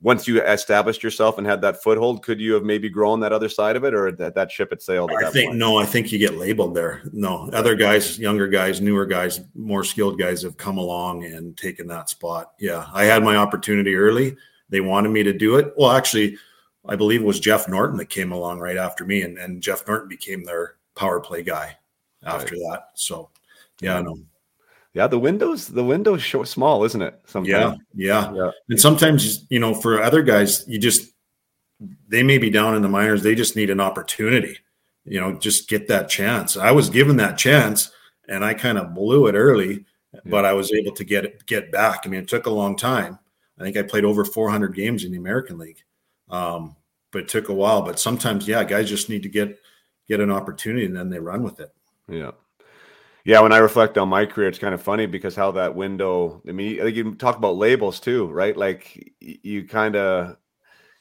once you established yourself and had that foothold, could you have maybe grown that other side of it, or that, that ship had sailed? I think, point? no, I think you get labeled there. No, other guys, younger guys, newer guys, more skilled guys have come along and taken that spot. Yeah. I had my opportunity early. They wanted me to do it. Well, actually, I believe it was Jeff Norton that came along right after me, and, and Jeff Norton became their power play guy after right. that. So yeah, I know. Yeah, the window's the window's short, small, isn't it? Sometimes. Yeah, yeah, yeah. And sometimes, you know, for other guys, you just, they may be down in the minors. They just need an opportunity, you know, just get that chance. I was given that chance, and I kind of blew it early, yeah. but I was able to get it, get back. I mean, it took a long time. I think I played over four hundred games in the American League, um, but it took a while. But sometimes, yeah, guys just need to get get an opportunity, and then they run with it. Yeah. Yeah, when I reflect on my career, it's kind of funny because how that window, I mean, I think you talk about labels too, right? Like you kind of,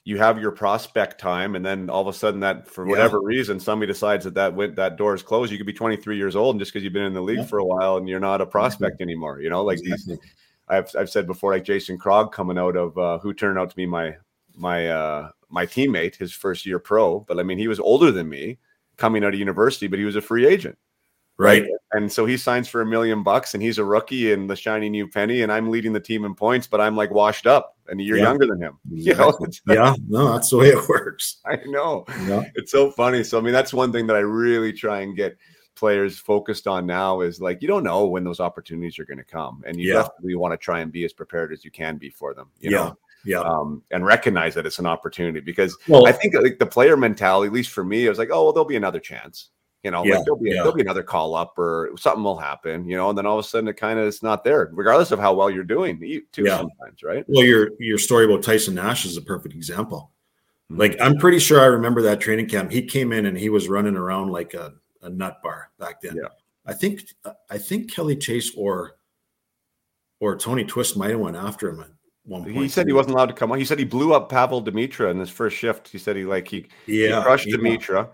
you have your prospect time, and then all of a sudden that, for whatever yeah. reason, somebody decides that that, went, that door is closed. You could be twenty-three years old, and just because you've been in the league yeah. for a while and you're not a prospect mm-hmm. anymore, you know, like exactly. these, I've I've said before, like Jason Krog coming out of, uh, who turned out to be my, my, uh, my teammate, his first year pro, but I mean, he was older than me coming out of university, but he was a free agent. Right. right. And so he signs for a million bucks and he's a rookie and the shiny new penny, and I'm leading the team in points, but I'm like washed up and you're yeah. younger than him. Exactly. You know? Yeah. No, that's the way it works. I know. Yeah. It's so funny. So, I mean, that's one thing that I really try and get players focused on now is like, you don't know when those opportunities are going to come, and you yeah. definitely want to try and be as prepared as you can be for them. You yeah. know? Yeah. Um, and recognize that it's an opportunity, because well, I think like the player mentality, at least for me, I was like, oh, well, there'll be another chance. You know, yeah, like there'll be, yeah. there'll be another call up or something will happen, you know, and then all of a sudden it kind of, it's not there, regardless of how well you're doing too yeah. sometimes, right? Well, your, your story about Tyson Nash is a perfect example. Mm-hmm. Like, I'm pretty sure I remember that training camp. He came in and he was running around like a, a nut bar back then. Yeah. I think, I think Kelly Chase or, or Tony Twist might have went after him. He point. said he wasn't allowed to come on. He said he blew up Pavel Demetra in his first shift. He said he like, he, yeah, he crushed he Demetra. Won.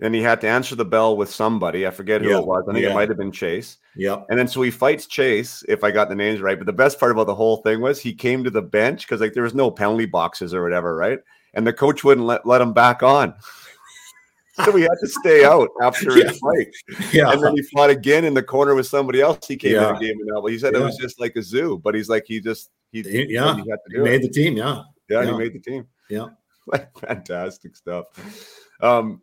And he had to answer the bell with somebody. I forget who yeah. it was. I think yeah. it might have been Chase. Yeah. And then so he fights Chase, if I got the names right. But the best part about the whole thing was he came to the bench because like there was no penalty boxes or whatever, right? And the coach wouldn't let, let him back on. So we had to stay out after yeah. his fight. Yeah. And then he fought again in the corner with somebody else. He came yeah. in the game and elbow. He said yeah. it was just like a zoo, but he's like he just he, he yeah he, had to do he made it. the team. Yeah. yeah. Yeah, he made the team. Yeah. Like fantastic stuff. Um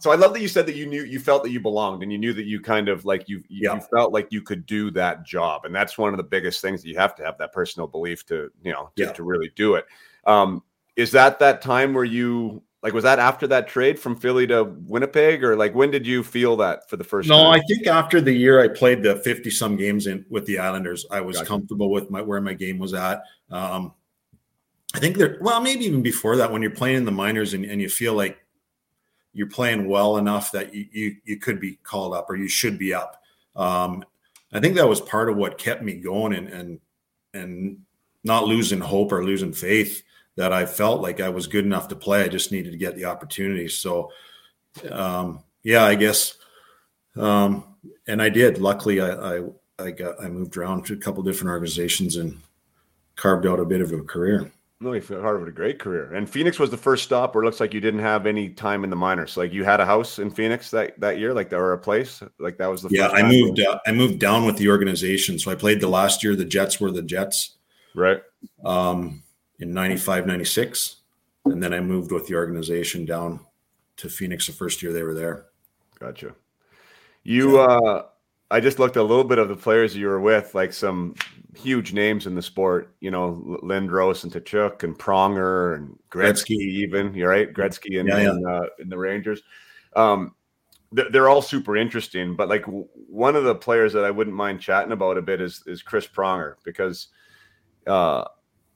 So I love that you said that you knew you felt that you belonged, and you knew that you kind of like you you, yeah. you felt like you could do that job. And that's one of the biggest things that you have to have, that personal belief to, you know, to, yeah. to really do it. Um, Is that that time where you, like, was that after that trade from Philly to Winnipeg, or like when did you feel that for the first no, time? No, I think after the year I played the fifty some games in with the Islanders, I was gotcha. comfortable with my, where my game was at. Um, I think there, well, maybe even before that, when you're playing in the minors and, and you feel like you're playing well enough that you, you, you could be called up or you should be up. Um, I think that was part of what kept me going and, and, and not losing hope or losing faith that I felt like I was good enough to play. I just needed to get the opportunity. So, um, yeah, I guess. Um, and I did, luckily I, I, I got, I moved around to a couple different organizations and carved out a bit of a career. No, you had a great career. And Phoenix was the first stop where it looks like you didn't have any time in the minors. Like you had a house in Phoenix that, that year, like there were a place like that was the yeah, first. Yeah, I moved uh, I moved down with the organization. So I played the last year the Jets were the Jets. Right. Um, in ninety-five, ninety-six. And then I moved with the organization down to Phoenix the first year they were there. Gotcha. You so, uh, I just looked a little bit of the players you were with, like some huge names in the sport, you know, Lindros and Tkachuk and Pronger and Gretzky, Gretzky. even, you're right, Gretzky and, yeah, yeah. and uh, in the Rangers. Um, th- they're all super interesting, but like w- one of the players that I wouldn't mind chatting about a bit is is Chris Pronger, because, uh,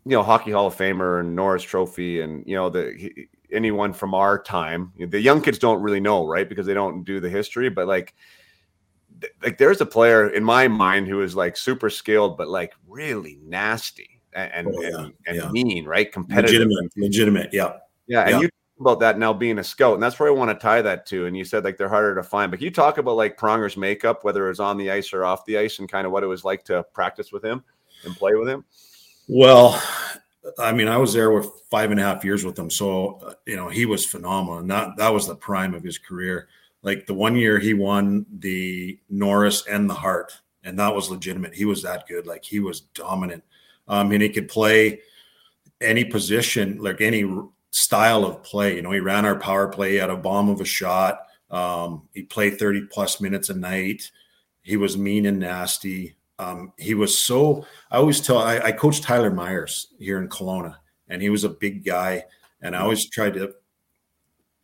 you know, Hockey Hall of Famer and Norris Trophy and, you know, the he, anyone from our time, the young kids don't really know, right, because they don't do the history, but like, like there's a player in my mind who is like super skilled, but like really nasty and oh, yeah, and, and yeah. mean, right? Competitive, legitimate, legitimate, yeah, yeah. And yeah. you talk about that now being a scout, and that's where I want to tie that to. And you said like they're harder to find, but can you talk about like Pronger's makeup, whether it was on the ice or off the ice, and kind of what it was like to practice with him and play with him? Well, I mean, I was there with five and a half years with him, so uh, you know he was phenomenal, and that that was the prime of his career. Like the one year he won the Norris and the Hart, and that was legitimate. He was that good. Like he was dominant. Um, and he could play any position, like any style of play. You know, he ran our power play. He had a bomb of a shot. Um, he played thirty plus minutes a night. He was mean and nasty. Um, he was so, I always tell, I, I coached Tyler Myers here in Kelowna, and he was a big guy. And I always tried to,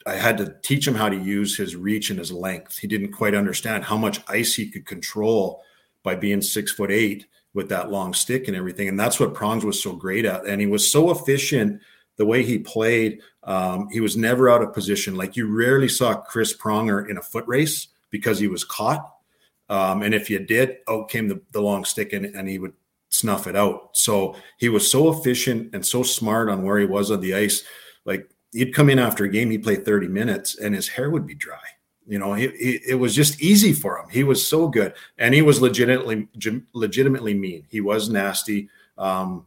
I had to teach him how to use his reach and his length. He didn't quite understand how much ice he could control by being six foot eight with that long stick and everything. And that's what Prongs was so great at. And he was so efficient the way he played. Um, he was never out of position. Like you rarely saw Chris Pronger in a foot race because he was caught. Um, and if you did, out came the, the long stick and, and he would snuff it out. So he was so efficient and so smart on where he was on the ice. Like, he'd come in after a game, he'd play thirty minutes, and his hair would be dry. You know, he, he, it was just easy for him. He was so good. And he was legitimately legitimately mean. He was nasty, um,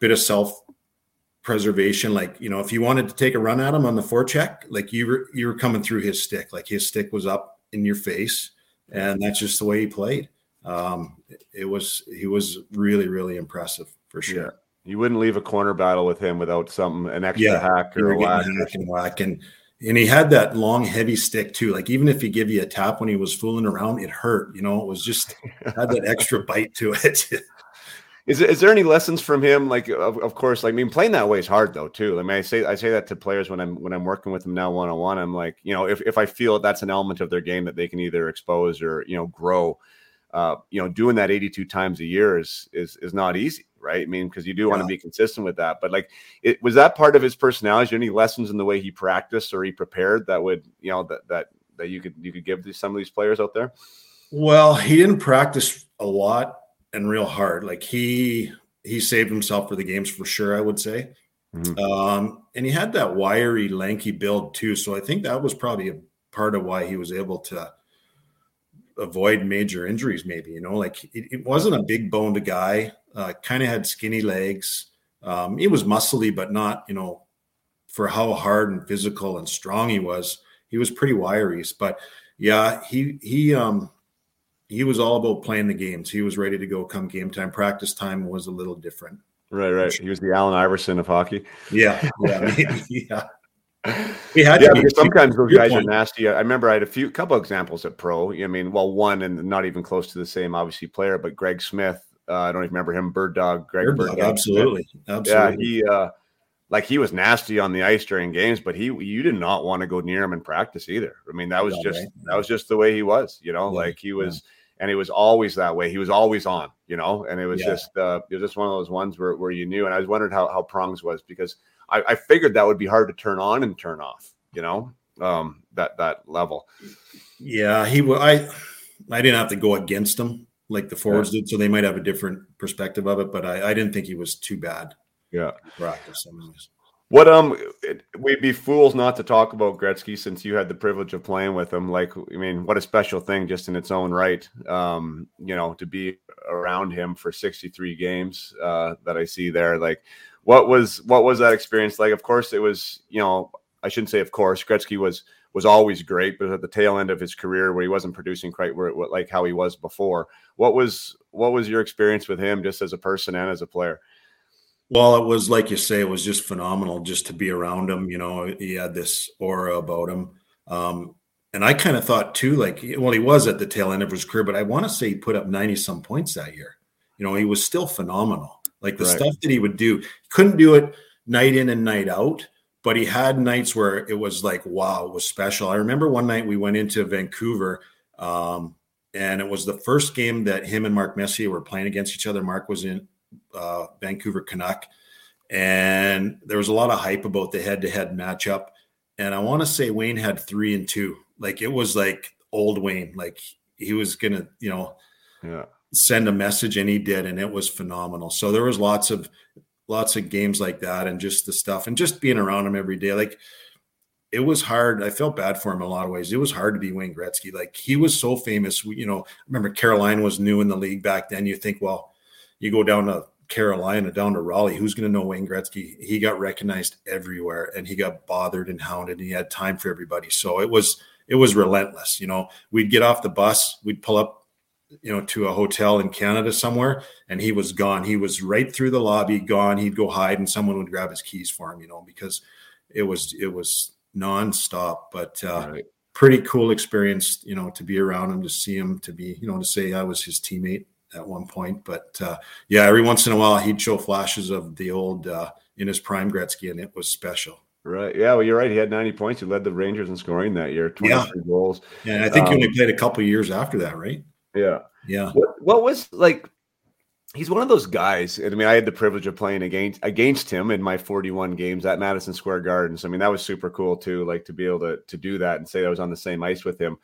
bit of self-preservation. Like, you know, if you wanted to take a run at him on the forecheck, like you were, you were coming through his stick. Like his stick was up in your face, and that's just the way he played. Um, it was he was really, really impressive for sure. Yeah. You wouldn't leave a corner battle with him without something, an extra yeah, hack or a whack. Hack and, whack. And, and he had that long, heavy stick too. Like even if he gave you a tap when he was fooling around, it hurt. You know, it was just had that extra bite to it. Is is there any lessons from him? Like, of, of course, like I mean, playing that way is hard though too. I mean, I say I say that to players when I'm when I'm working with them now one on one. I'm like, you know, if if I feel that's an element of their game that they can either expose or you know grow, uh, you know, doing that eighty-two times a year is is is not easy. Right. I mean, because you do yeah. want to be consistent with that. But like, it was that part of his personality. Is there any lessons in the way he practiced or he prepared that would, you know, that that that you could you could give to some of these players out there? Well, he didn't practice a lot and real hard. Like he he saved himself for the games for sure, I would say. Mm-hmm. Um, and he had that wiry, lanky build too. So I think that was probably a part of why he was able to avoid major injuries. Maybe, you know, like it, it wasn't a big boned guy. Uh, kind of had skinny legs. Um, he was muscly, but not, you know, for how hard and physical and strong he was, he was pretty wiry. But yeah, he, he, um, he was all about playing the games. He was ready to go come game time. Practice time was a little different. Right. Right. Sure. He was the Allen Iverson of hockey. Yeah. Yeah. yeah. We had yeah, to because sometimes those guys point. are nasty. I remember I had a few couple examples at pro. I mean, well, one and not even close to the same, obviously, player, but Greg Smith. Uh, I don't even remember him. Bird Dog, Greg Bird Dog. Absolutely. absolutely. Yeah, he uh, like he was nasty on the ice during games, but he, you did not want to go near him in practice either. I mean, that was yeah, just, right? that was just the way he was, you know, yeah, like he was, yeah. and he was always that way. He was always on, you know, and it was yeah. just, uh, it was just one of those ones where, where you knew. And I was wondering how, how Prongs was, because I, I figured that would be hard to turn on and turn off, you know, um, that, that level. Yeah. He was, I, I didn't have to go against him like the forwards yeah. did. So they might have a different perspective of it, but I, I didn't think he was too bad. Yeah. Practice. What um, it, we'd be fools not to talk about Gretzky, since you had the privilege of playing with him. Like, I mean, what a special thing just in its own right. Um, you know, to be around him for sixty-three games uh, that I see there. Like, what was what was that experience like? Of course, it was. You know, I shouldn't say of course. Gretzky was was always great, but at the tail end of his career, where he wasn't producing quite where it, like how he was before. What was what was your experience with him, just as a person and as a player? Well, it was, like you say, it was just phenomenal just to be around him. You know, he had this aura about him. Um, and I kind of thought too, like, well, he was at the tail end of his career, but I want to say he put up ninety some points that year. You know, he was still phenomenal. Like the right. stuff that he would do, he couldn't do it night in and night out, but he had nights where it was like, wow, it was special. I remember one night we went into Vancouver, um, and it was the first game that him and Mark Messier were playing against each other. Mark was in uh Vancouver Canuck, and there was a lot of hype about the head-to-head matchup, and I want to say Wayne had three and two. Like, it was like old Wayne, like he was gonna, you know, yeah. send a message, and he did, and it was phenomenal. So there was lots of lots of games like that, and just the stuff, and just being around him every day. Like, it was hard. I felt bad for him in a lot of ways. It was hard to be Wayne Gretzky. Like, he was so famous. You know, I remember Carolina was new in the league back then. You think, well, you go down to Carolina, down to Raleigh, who's going to know Wayne Gretzky? He got recognized everywhere, and he got bothered and hounded, and he had time for everybody. So it was it was relentless. You know, we'd get off the bus, we'd pull up, you know, to a hotel in Canada somewhere, and he was gone. He was right through the lobby, gone. He'd go hide, and someone would grab his keys for him. You know, because it was it was nonstop. But uh, right. pretty cool experience, you know, to be around him, to see him, to be, you know, to say I was his teammate at one point. But uh, yeah, every once in a while he'd show flashes of the old uh, in his prime Gretzky, and it was special. Right. Yeah. Well, you're right. He had ninety points. He led the Rangers in scoring that year, twenty-three yeah. goals. Yeah, and I think um, he only played a couple of years after that, right? Yeah. Yeah. What, what was like? He's one of those guys. I mean, I had the privilege of playing against against him in my forty-one games at Madison Square Garden. So I mean, that was super cool too. Like to be able to to do that and say I was on the same ice with him.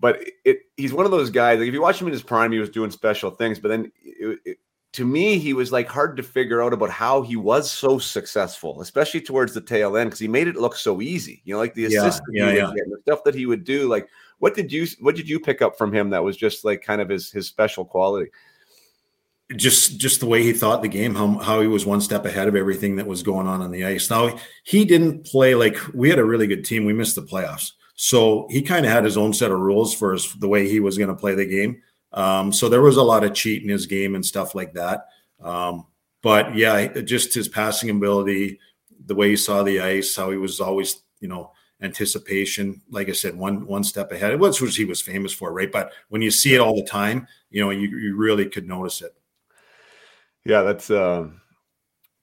But it, he's one of those guys, like if you watch him in his prime, he was doing special things. But then it, it, to me, he was like hard to figure out about how he was so successful, especially towards the tail end, because he made it look so easy. You know, like the yeah, assist, yeah, yeah. the stuff that he would do. Like, what did you what did you pick up from him that was just like kind of his his special quality? Just just the way he thought the game, how how he was one step ahead of everything that was going on on the ice. Now, he didn't play like we had a really good team. We missed the playoffs. So he kind of had his own set of rules for his, the way he was going to play the game. Um, so there was a lot of cheat in his game and stuff like that. Um, but yeah, just his passing ability, the way he saw the ice, how he was always, you know, anticipation. Like I said, one one step ahead, which was he was famous for, right? But when you see it all the time, you know, you, you really could notice it. Yeah, that's uh... –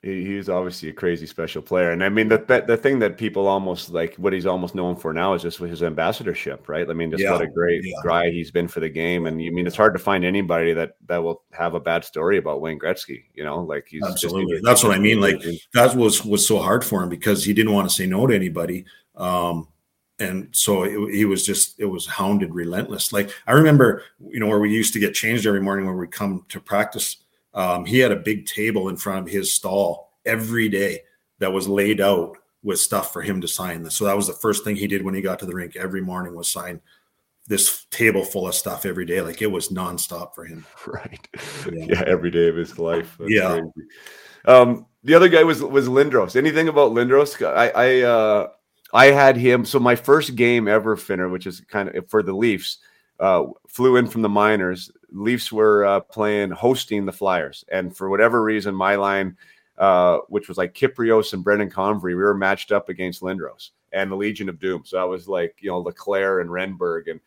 he was obviously a crazy special player. And I mean, the, the the thing that people almost like what he's almost known for now is just his ambassadorship, right? I mean, just yeah. what a great yeah. guy he's been for the game. And you I mean, it's hard to find anybody that, that will have a bad story about Wayne Gretzky, you know, like he's absolutely. Just, that's what I mean. Like that was, was so hard for him because he didn't want to say no to anybody. Um, and so it, he was just, it was hounded relentless. Like I remember, you know, where we used to get changed every morning when we come to practice. Um, he had a big table in front of his stall every day that was laid out with stuff for him to sign. So that was the first thing he did when he got to the rink every morning was sign this table full of stuff every day. Like it was nonstop for him. Right. Yeah. yeah every day of his life. That's yeah. crazy. Um, the other guy was, was Lindros. Anything about Lindros? I, I, uh, I had him. So my first game ever, Finner, which is kind of for the Leafs, Uh, flew in from the minors. Leafs were uh, playing, hosting the Flyers. And for whatever reason, my line, uh, which was like Kiprios and Brendan Convery, we were matched up against Lindros and the Legion of Doom. So I was like, you know, Leclaire and Renberg. And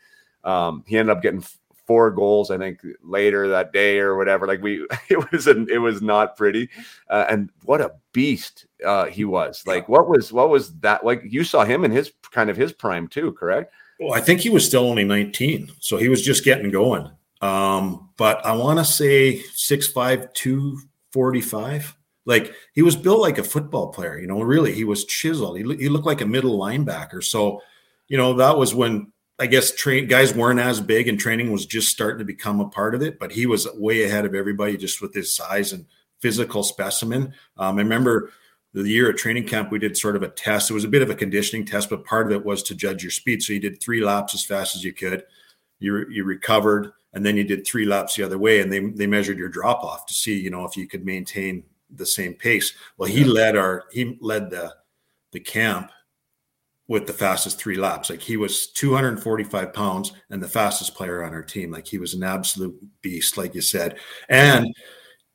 um, he ended up getting four goals, I think, later that day or whatever. Like we, it was an, it was not pretty. Uh, and what a beast uh, he was. Like what was what was that like? You saw him in his kind of his prime too, correct? Well, I think he was still only nineteen, so he was just getting going. Um, but I want to say six five, two forty-five. Like he was built like a football player, you know, really he was chiseled. He, he looked like a middle linebacker. So, you know, that was when I guess train guys weren't as big and training was just starting to become a part of it, but he was way ahead of everybody just with his size and physical specimen. Um, I remember the year at training camp, we did sort of a test. It was a bit of a conditioning test, but part of it was to judge your speed. So you did three laps as fast as you could. You, you recovered, and then you did three laps the other way. And they, they measured your drop off to see, you know, if you could maintain the same pace. Well, he led our, he led the, the camp with the fastest three laps. Like he was two forty-five pounds and the fastest player on our team. Like he was an absolute beast, like you said. And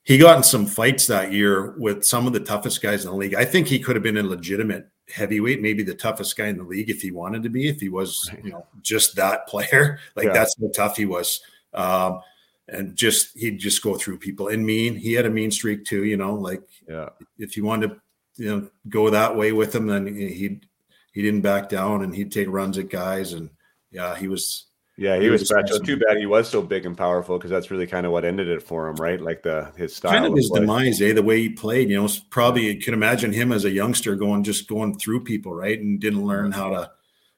he got in some fights that year with some of the toughest guys in the league. I think he could have been a legitimate heavyweight, maybe the toughest guy in the league if he wanted to be, if he was, you know, just that player. Like yeah. That's how tough he was. Um, And just, he'd just go through people and mean, he had a mean streak too, you know, like yeah. If you wanted to, you know, go that way with him, then he, he didn't back down and he'd take runs at guys. And yeah, he was, yeah, he, he was special. Too bad he was so big and powerful. Cause that's really kind of what ended it for him. Right. Like the, his style. Kind of his was. Demise, eh? The way he played, you know, probably you could imagine him as a youngster going, just going through people. Right. And didn't learn how to,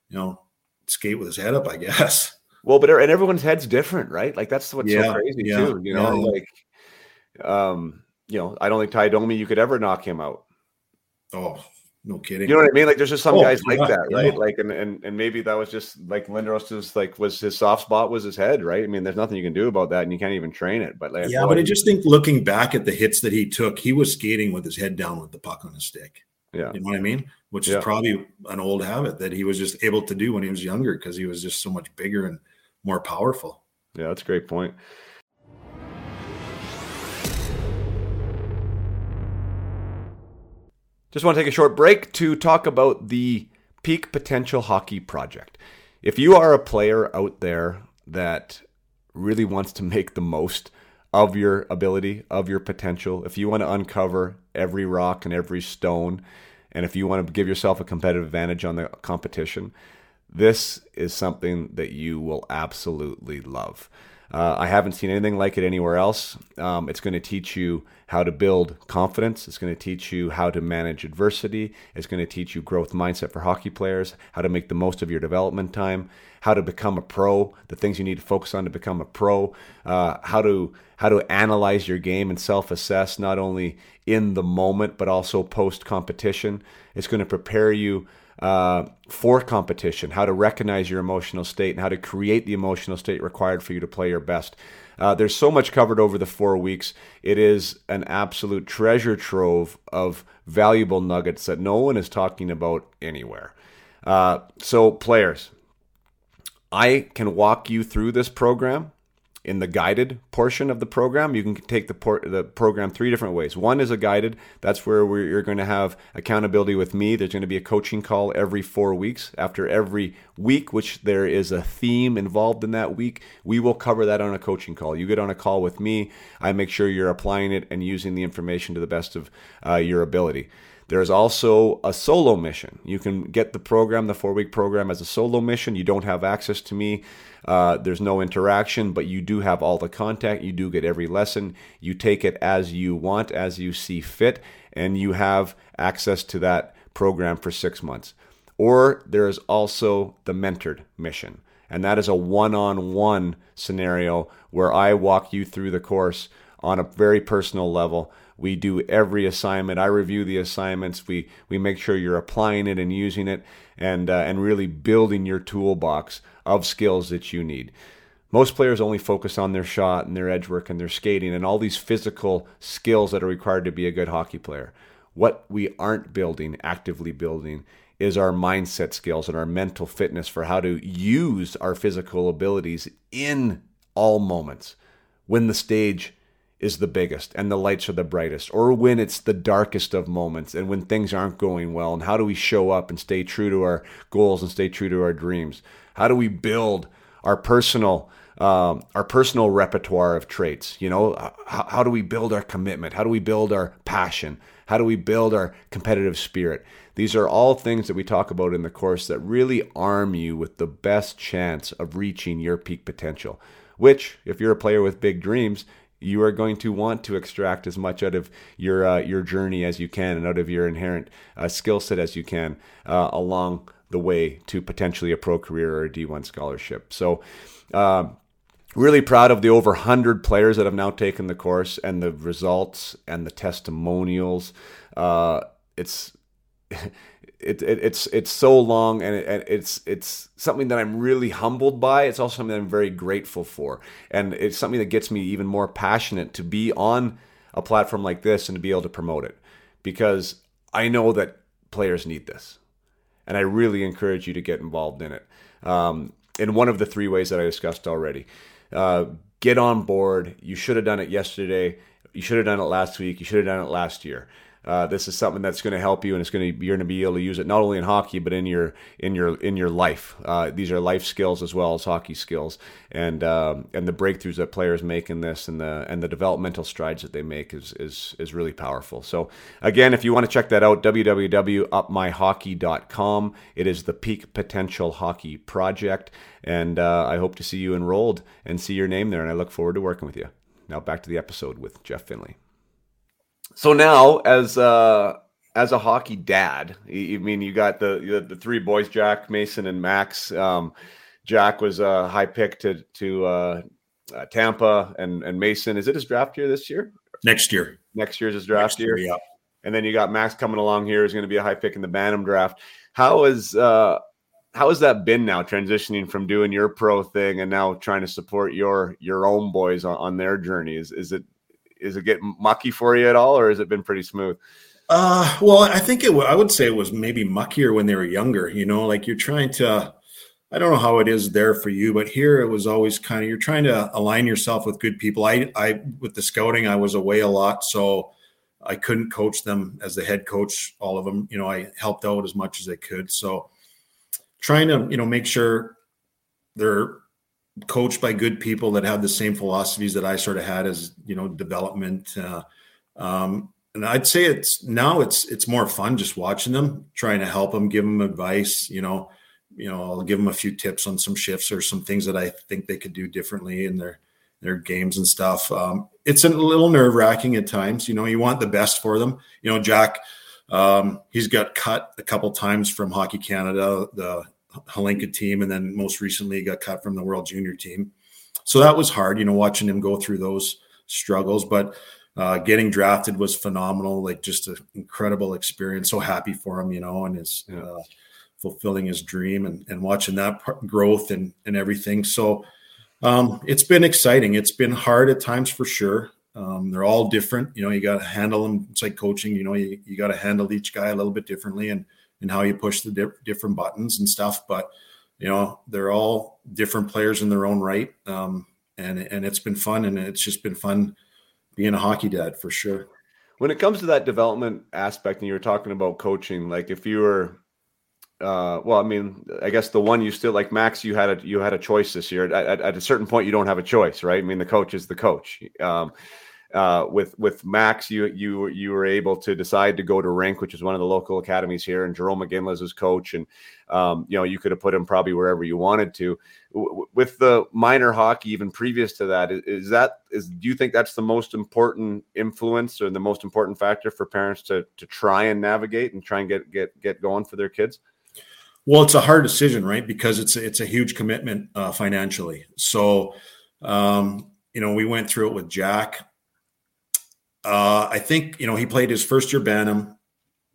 you know, skate with his head up, I guess. Well, but and everyone's head's different, right? Like that's what's yeah, so crazy yeah, too, you know. Yeah. Like, um, you know, I don't think Ty Domi you could ever knock him out. Oh, no kidding! You know what I mean? Like, there's just some oh, guys like yeah, that, right? Yeah. Like, and, and and maybe that was just like Lindros was like was his soft spot was his head, right? I mean, there's nothing you can do about that, and you can't even train it. But like, yeah, but I just think looking back at the hits that he took, he was skating with his head down with the puck on his stick. Yeah, you know what I mean? Which yeah. is probably an old habit that he was just able to do when he was younger because he was just so much bigger and more powerful. Yeah, that's a great point. Just want to take a short break to talk about the Peak Potential Hockey Project. If you are a player out there that really wants to make the most of your ability, of your potential, if you want to uncover every rock and every stone, and if you want to give yourself a competitive advantage on the competition, this is something that you will absolutely love. Uh, I haven't seen anything like it anywhere else. Um, it's going to teach you how to build confidence. It's going to teach you how to manage adversity. It's going to teach you growth mindset for hockey players, how to make the most of your development time, how to become a pro, the things you need to focus on to become a pro, uh, how to how to analyze your game and self-assess not only in the moment but also post-competition. It's going to prepare you Uh, for competition, how to recognize your emotional state and how to create the emotional state required for you to play your best. Uh, there's so much covered over the four weeks. It is an absolute treasure trove of valuable nuggets that no one is talking about anywhere. Uh, so players, I can walk you through this program. In the guided portion of the program, you can take the por- the program three different ways. One is a guided. That's where we're, you're going to have accountability with me. There's going to be a coaching call every four weeks. After every week, which there is a theme involved in that week, we will cover that on a coaching call. You get on a call with me. I make sure you're applying it and using the information to the best of uh, your ability. There's also a solo mission. You can get the program, the four-week program, as a solo mission. You don't have access to me. Uh, there's no interaction, but you do have all the contact. You do get every lesson. You take it as you want, as you see fit, and you have access to that program for six months. Or there is also the mentored mission, and that is a one-on-one scenario where I walk you through the course on a very personal level. We do every assignment. I review the assignments. We we make sure you're applying it and using it and uh, and really building your toolbox of skills that you need. Most players only focus on their shot and their edge work and their skating and all these physical skills that are required to be a good hockey player. What we aren't building, actively building, is our mindset skills and our mental fitness for how to use our physical abilities in all moments. When the stage is the biggest and the lights are the brightest, or when it's the darkest of moments and when things aren't going well, and how do we show up and stay true to our goals and stay true to our dreams? How do we build our personal um, our personal repertoire of traits. You know, how, how do we build our commitment? How do we build our passion? How do we build our competitive spirit? These are all things that we talk about in the course that really arm you with the best chance of reaching your peak potential, which, if you're a player with big dreams, you are going to want to extract as much out of your uh, your journey as you can and out of your inherent uh, skill set as you can uh, along the way to potentially a pro career or a D one scholarship. So um, really proud of the over one hundred players that have now taken the course and the results and the testimonials. Uh, it's... It, it it's it's so long, and it, it's it's something that I'm really humbled by. It's also something that I'm very grateful for, and it's something that gets me even more passionate to be on a platform like this and to be able to promote it, because I know that players need this, and I really encourage you to get involved in it. Um, in one of the three ways that I discussed already, uh, get on board. You should have done it yesterday. You should have done it last week. You should have done it last year. Uh, this is something that's going to help you, and it's going to you're going to be able to use it not only in hockey but in your in your in your life. Uh, these are life skills as well as hockey skills, and um, and the breakthroughs that players make in this, and the and the developmental strides that they make is is is really powerful. So again, if you want to check that out, w w w dot up my hockey dot com. It is the Peak Potential Hockey Project, and uh, I hope to see you enrolled and see your name there, and I look forward to working with you. Now back to the episode with Jeff Finley. So now, as a, as a hockey dad, I mean, you got the the three boys, Jack, Mason, and Max. Um, Jack was a high pick to to uh, uh, Tampa, and and Mason. Is it his draft year this year? Next year. Next year's his draft year. year. Yeah. And then you got Max coming along here, who's going to be a high pick in the Bantam draft. How is uh, how has that been now, transitioning from doing your pro thing and now trying to support your your own boys on, on their journeys? Is, is it Is it getting mucky for you at all, or has it been pretty smooth? Uh, well, I think it. I would say it was maybe muckier when they were younger. You know, like you're trying to. I don't know how it is there for you, but here it was always kind of you're trying to align yourself with good people. I, I with the scouting, I was away a lot, so I couldn't coach them as the head coach. All of them, you know, I helped out as much as I could. So trying to, you know, make sure they're coached by good people that have the same philosophies that I sort of had as, you know, development. Uh, um, and I'd say it's now it's, it's more fun just watching them, trying to help them, give them advice, you know, you know, I'll give them a few tips on some shifts or some things that I think they could do differently in their, their games and stuff. Um, it's a little nerve wracking at times, you know, you want the best for them. You know, Jack, um, he's got cut a couple times from Hockey Canada, the Holinka team, and then most recently got cut from the World Junior team. So that was hard, you know, watching him go through those struggles. But uh, getting drafted was phenomenal, like just an incredible experience. So happy for him, you know, and his uh, fulfilling his dream and, and watching that part, growth and and everything. So um, it's been exciting. It's been hard at times for sure. Um, they're all different, you know. You got to handle them. It's like coaching, you know. You you got to handle each guy a little bit differently, and. and how you push the di- different buttons and stuff. But, you know, they're all different players in their own right. Um, and, and it's been fun, and it's just been fun being a hockey dad for sure. When it comes to that development aspect, and you were talking about coaching, like if you were, uh, well, I mean, I guess the one you still like Max, you had a, you had a choice this year. At, at, at a certain point, you don't have a choice, right? I mean, the coach is the coach. Um, Uh, with with Max, you you you were able to decide to go to Rink, which is one of the local academies here, and Jarome Iginla is his coach, and um, you know, you could have put him probably wherever you wanted to. W- with the minor hockey, even previous to that, is, is that is do you think that's the most important influence or the most important factor for parents to to try and navigate and try and get get get going for their kids? Well, it's a hard decision, right? Because it's it's a huge commitment uh, financially. So um, you know, we went through it with Jack. Uh, I think, you know, he played his first year Bantam,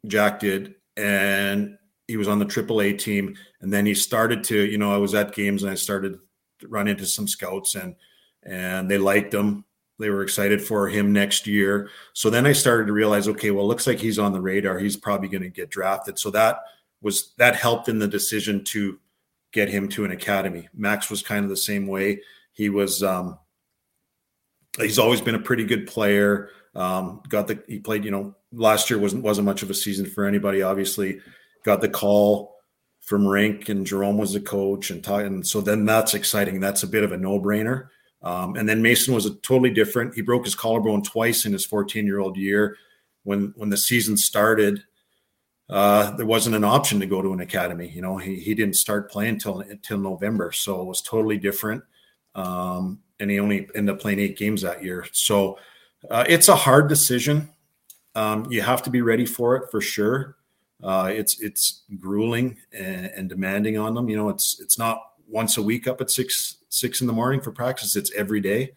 Jack did, and he was on the triple A team. And then he started to, you know, I was at games and I started to run into some scouts, and, and they liked him. They were excited for him next year. So then I started to realize, okay, well, it looks like he's on the radar. He's probably going to get drafted. So that was, that helped in the decision to get him to an academy. Max was kind of the same way. He was, um, he's always been a pretty good player. Um, got the, he played, you know, last year wasn't, wasn't much of a season for anybody, obviously. Got the call from rink, and Jarome was the coach, and, t- and so then that's exciting. That's a bit of a no-brainer. Um, and then Mason was a totally different. He broke his collarbone twice in his fourteen-year-old year. When when the season started, uh, there wasn't an option to go to an academy. You know, he he didn't start playing until until November, so it was totally different. Um, and he only ended up playing eight games that year. So uh, it's a hard decision. Um, you have to be ready for it for sure. Uh, it's it's grueling and, and demanding on them. You know, it's it's not once a week up at six six in the morning for practice. It's every day,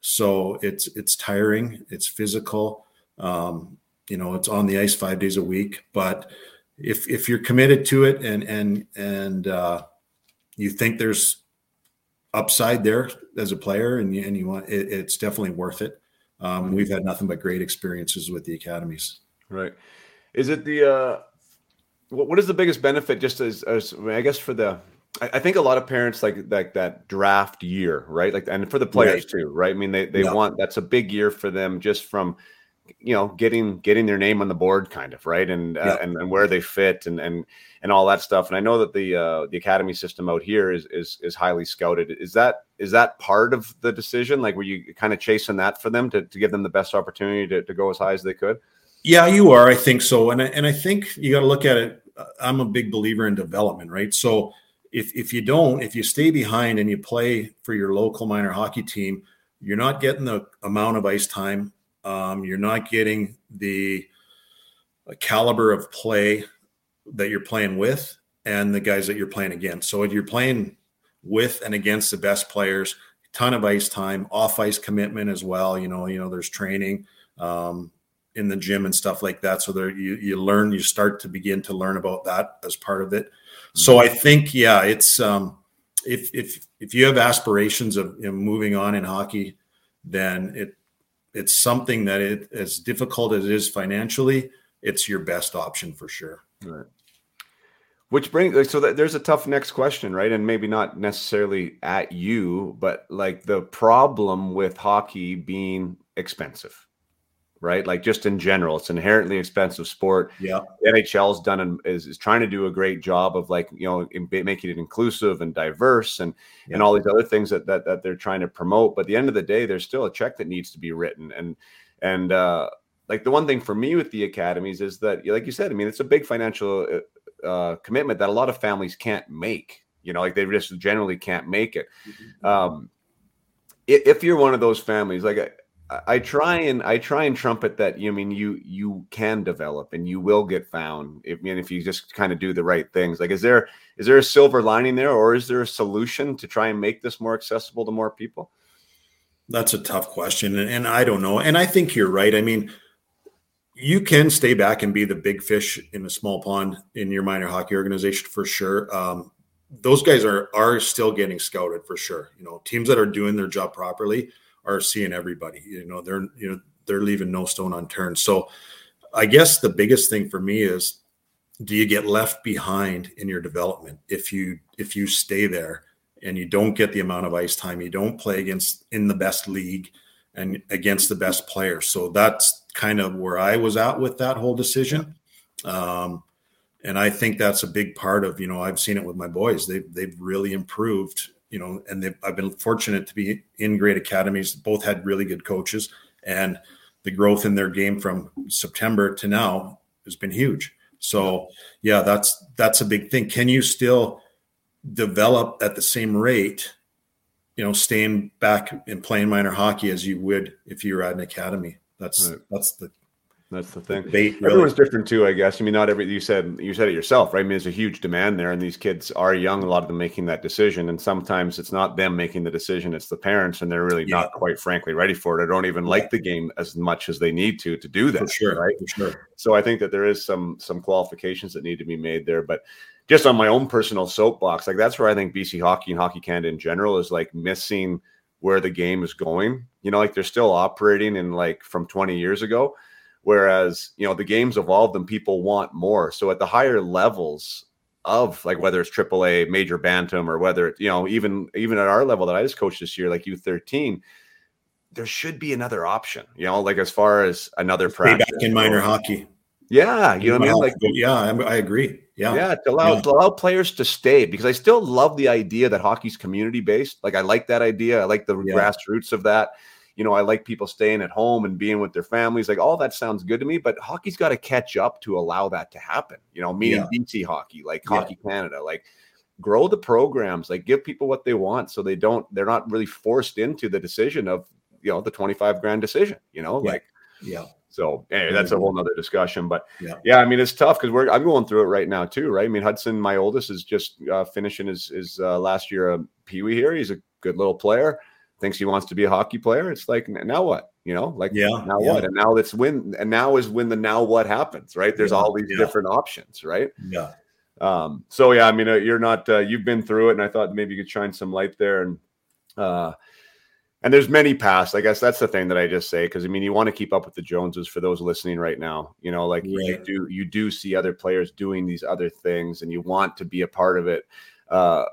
so it's it's tiring. It's physical. Um, you know, it's on the ice five days a week. But if if you're committed to it and and and uh, you think there's upside there as a player, and you, and you want it, it's definitely worth it. Um, we've had nothing but great experiences with the academies. Right? Is it the uh... what is the biggest benefit just as, as I guess for the, I think a lot of parents like like that draft year, right? Like, and for the players right. too, right? I mean, they, they yeah. want, that's a big year for them just from, you know, getting, getting their name on the board kind of, right. And, yeah. uh, and, and where they fit and, and, and all that stuff. And I know that the, uh, the academy system out here is, is, is highly scouted. Is that, is that part of the decision? Like, were you kind of chasing that for them to, to give them the best opportunity to, to go as high as they could? Yeah, you are. I think so. And I, and I think you got to look at it. I'm a big believer in development, right? So if if you don't, if you stay behind and you play for your local minor hockey team, you're not getting the amount of ice time. Um, you're not getting the caliber of play that you're playing with and the guys that you're playing against. So if you're playing with and against the best players, a ton of ice time, off-ice commitment as well. You know, you know, there's training. Um, in the gym and stuff like that. So there you, you learn, you start to begin to learn about that as part of it. So I think, yeah, it's um, if, if, if you have aspirations of you know, moving on in hockey, then it, it's something that it as difficult as it is financially, it's your best option for sure. Right. Which brings, so there's a tough next question, right? And maybe not necessarily at you, but like the problem with hockey being expensive, right? Like just in general, it's an inherently expensive sport. Yeah. The N H L's done and is, is trying to do a great job of like, you know, in, making it inclusive and diverse and, yeah. and all these other things that, that, that they're trying to promote. But at the end of the day, there's still a check that needs to be written. And, and uh, like the one thing for me with the academies is that, like you said, I mean, it's a big financial uh, commitment that a lot of families can't make, you know, like they just generally can't make it. Mm-hmm. Um, if you're one of those families, like I, I try and I try and trumpet that. You I mean you you can develop and you will get found. If, I mean, if you just kind of do the right things. Like, is there is there a silver lining there, or is there a solution to try and make this more accessible to more people? That's a tough question, and, and I don't know. And I think you're right. I mean, you can stay back and be the big fish in the small pond in your minor hockey organization for sure. Um, those guys are are still getting scouted for sure. You know, teams that are doing their job properly are seeing everybody, you know, they're, you know, they're leaving no stone unturned. So I guess the biggest thing for me is, do you get left behind in your development? If you, if you stay there and you don't get the amount of ice time, you don't play against in the best league and against the best player. So that's kind of where I was at with that whole decision. Um, and I think that's a big part of, you know, I've seen it with my boys. They've, they've really improved, you know, and I've been fortunate to be in great academies. Both had really good coaches, and the growth in their game from September to now has been huge. So yeah, that's, that's a big thing. Can you still develop at the same rate, you know, staying back and playing minor hockey as you would if you were at an academy? That's, right. that's the, That's the thing. They, Everyone's really. different too, I guess. I mean, not every, you said, you said it yourself, right? I mean, there's a huge demand there, and these kids are young, a lot of them making that decision. And sometimes it's not them making the decision, it's the parents, and they're really yeah. not quite frankly ready for it. I don't even yeah. like the game as much as they need to, to do that. For sure. Right. For sure. So I think that there is some, some qualifications that need to be made there, but just on my own personal soapbox, like that's where I think B C hockey and Hockey Canada in general is like missing where the game is going. You know, like they're still operating in like from twenty years ago. Whereas, you know, the game's evolved and people want more. So at the higher levels of like whether it's triple A, major bantam, or whether it's, you know, even even at our level that I just coached this year, like U thirteen, there should be another option, you know, like as far as another practice. Stay back in minor hockey. Yeah, you know what I mean? Like, yeah, I'm, I agree. Yeah, yeah, to allow, yeah. to allow players to stay, because I still love the idea that hockey's community-based. Like, I like that idea. I like the yeah. grassroots of that. You know, I like people staying at home and being with their families. Like, all that sounds good to me, but hockey's got to catch up to allow that to happen. You know, meaning yeah. D C hockey, like yeah. Hockey Canada, like grow the programs, like give people what they want so they don't, they're not really forced into the decision of, you know, the twenty-five grand decision, you know, yeah. like, yeah. So anyway, that's a whole nother discussion, but yeah. yeah, I mean, it's tough because we're, I'm going through it right now too. Right. I mean, Hudson, my oldest, is just uh, finishing his, his uh, last year of Pee-wee here. He's a good little player, thinks he wants to be a hockey player. It's like, now what, you know, like yeah, now yeah. what, and now that's when, and now is when the, now what happens, right? There's yeah, all these yeah. different options, right? Yeah. Um, so yeah, I mean, you're not, uh, you've been through it, and I thought maybe you could shine some light there, and, uh, And there's many paths. I guess that's the thing that I just say, because I mean, you want to keep up with the Joneses for those listening right now. You know, like right. you do, you do see other players doing these other things, and you want to be a part of it. Uh,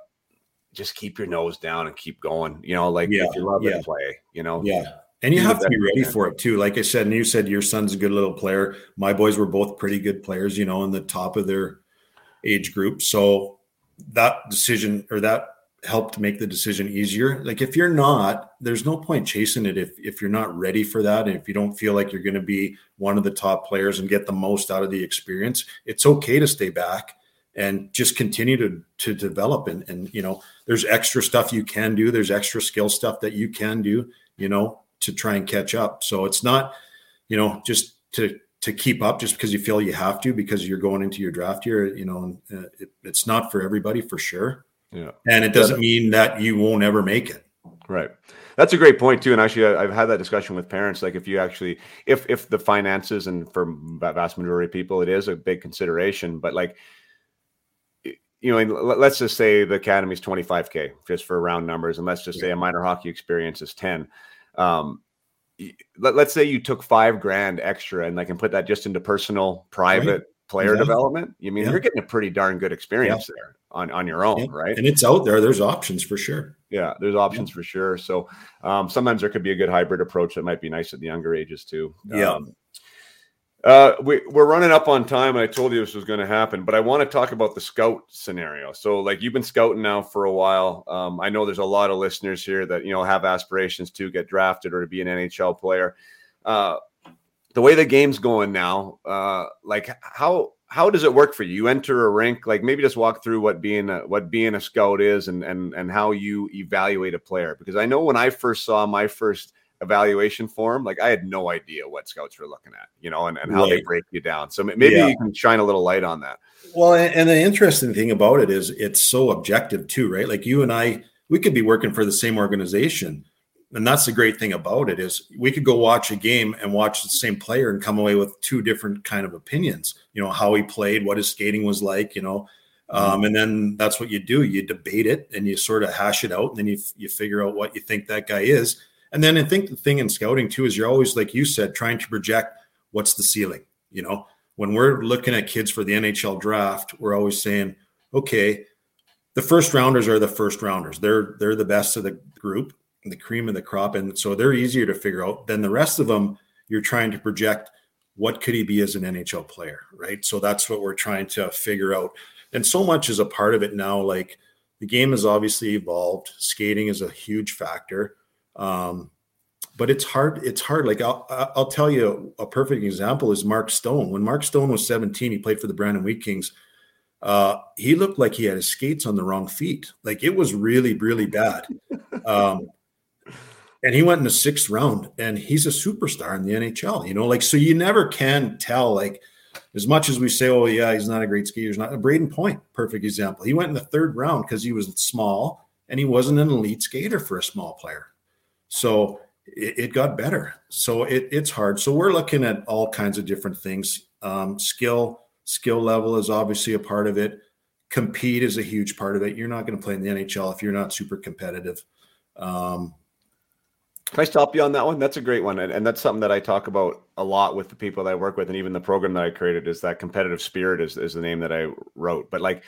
just keep your nose down and keep going. You know, like yeah. if you love yeah. it, play. You know, yeah. And you have to be ready for it too. Like I said, and you said your son's a good little player. My boys were both pretty good players. You know, in the top of their age group. So that decision or that. helped make the decision easier. Like, if you're not, there's no point chasing it if if you're not ready for that, and if you don't feel like you're going to be one of the top players and get the most out of the experience, it's okay to stay back and just continue to to develop. And, and you know, there's extra stuff you can do. There's extra skill stuff that you can do, you know, to try and catch up. So it's not, you know, just to to keep up just because you feel you have to, because you're going into your draft year, you know, it, it's not for everybody for sure. Yeah, and it doesn't mean that you won't ever make it. Right. That's a great point too. And actually, I've had that discussion with parents. Like, if you actually, if if the finances, and for the vast majority of people, it is a big consideration. But like, you know, and let's just say the academy's twenty-five K just for round numbers, and let's just yeah. say a minor hockey experience is ten. Um, let, let's say you took five grand extra, and I can put that just into personal, private. Right. Player yeah. development. You mean yeah. you're getting a pretty darn good experience yeah. there on, on your own, yeah. right? And it's out there. There's options for sure. Yeah, there's options yeah. for sure. So um, sometimes there could be a good hybrid approach that might be nice at the younger ages too. Yeah. Um, uh, we, we're running up on time, and I told you this was going to happen, but I want to talk about the scout scenario. So like, you've been scouting now for a while. Um, I know there's a lot of listeners here that, you know, have aspirations to get drafted or to be an N H L player. Uh, The way the game's going now, uh, like how how does it work for you? You enter a rink, like maybe just walk through what being a, what being a scout is, and and and how you evaluate a player. Because I know when I first saw my first evaluation form, like I had no idea what scouts were looking at, you know, and, and how right. they break you down. So maybe yeah. you can shine a little light on that. Well, and the interesting thing about it is it's so objective too, right? Like you and I, we could be working for the same organization. And that's the great thing about it is we could go watch a game and watch the same player and come away with two different kind of opinions, you know, how he played, what his skating was like, you know, um, and then that's what you do. You debate it and you sort of hash it out, and then you you figure out what you think that guy is. And then I think the thing in scouting too is you're always, like you said, trying to project what's the ceiling. You know, when we're looking at kids for the N H L draft, we're always saying, okay, the first rounders are the first rounders. They're they're the best of the group, the cream of the crop, and so they're easier to figure out than the rest of them. You're trying to project what could he be as an N H L player, right? So that's what we're trying to figure out, and so much is a part of it now. Like the game has obviously evolved. Skating is a huge factor, um, but it's hard. It's hard. Like I'll, I'll tell you a perfect example is Mark Stone. When Mark Stone was seventeen, he played for the Brandon Wheat Kings. Uh, he looked like he had his skates on the wrong feet. Like it was really, really bad. Um, And he went in the sixth round, and he's a superstar in the N H L, you know, like, so you never can tell, like, as much as we say, oh yeah, he's not a great skier. He's not. Braden Point, perfect example. He went in the third round because he was small, and he wasn't an elite skater for a small player. So it, it got better. So it, it's hard. So we're looking at all kinds of different things. Um, skill, skill level is obviously a part of it. Compete is a huge part of it. You're not going to play in the N H L if you're not super competitive. Um, Can I stop you on that one? That's a great one. And, and that's something that I talk about a lot with the people that I work with, and even the program that I created is that competitive spirit is, is the name that I wrote. But like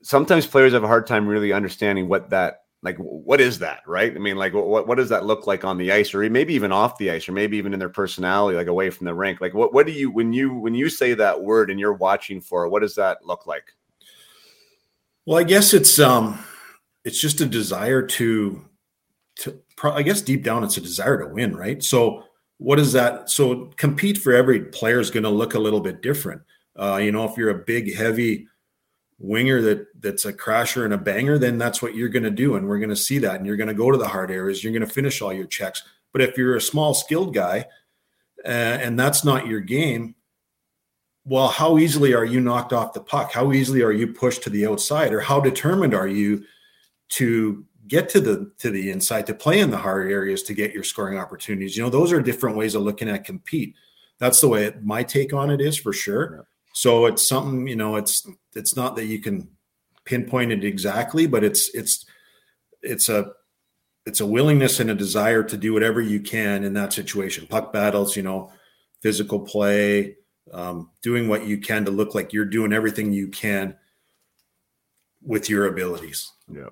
sometimes players have a hard time really understanding what that like, what is that, right? I mean, like, what what does that look like on the ice, or maybe even off the ice, or maybe even in their personality, like away from the rink? Like, what what do you when you when you say that word and you're watching for it, what does that look like? Well, I guess it's um, it's just a desire to, to pro- I guess deep down it's a desire to win, right? So what is that? So compete for every player is going to look a little bit different. Uh, you know, if you're a big, heavy winger that that's a crasher and a banger, then that's what you're going to do, and we're going to see that, and you're going to go to the hard areas, you're going to finish all your checks. But if you're a small, skilled guy uh, and that's not your game, well, how easily are you knocked off the puck? How easily are you pushed to the outside? Or how determined are you to get to the to the inside, to play in the hard areas, to get your scoring opportunities? You know, those are different ways of looking at compete. That's the way it, my take on it is, for sure. Yeah. So it's something, you know, it's it's not that you can pinpoint it exactly, but it's it's it's a it's a willingness and a desire to do whatever you can in that situation. Puck battles, you know, physical play, um, doing what you can to look like you're doing everything you can with your abilities. Yeah.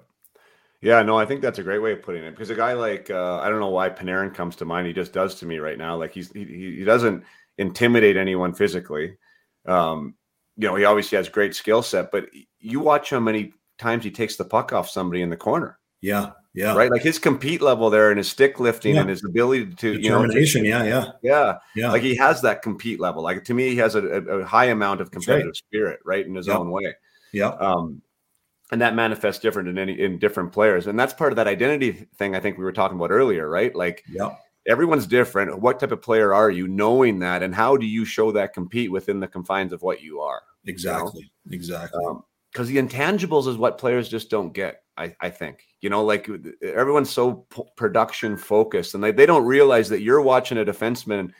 Yeah, no, I think that's a great way of putting it, because a guy like uh, I don't know why Panarin comes to mind. He just does to me right now. Like he's he, he doesn't intimidate anyone physically. Um, you know, he obviously has great skill set, but you watch how many times he takes the puck off somebody in the corner. Yeah. Yeah. Right. Like his compete level there and his stick lifting yeah. and his ability to, you know, determination. Yeah. Yeah. Yeah. Yeah. Like he has that compete level. Like to me, he has a, a high amount of competitive right. spirit, right. In his yeah. own way. Yeah. Um, and that manifests different in any, in different players. And that's part of that identity thing I think we were talking about earlier, right? Like, yeah. Everyone's different. What type of player are you, knowing that? And how do you show that compete within the confines of what you are? Exactly. You know? Exactly. Because um, the intangibles is what players just don't get, I, I think. You know, like everyone's so p- production focused, and they, they don't realize that you're watching a defenseman,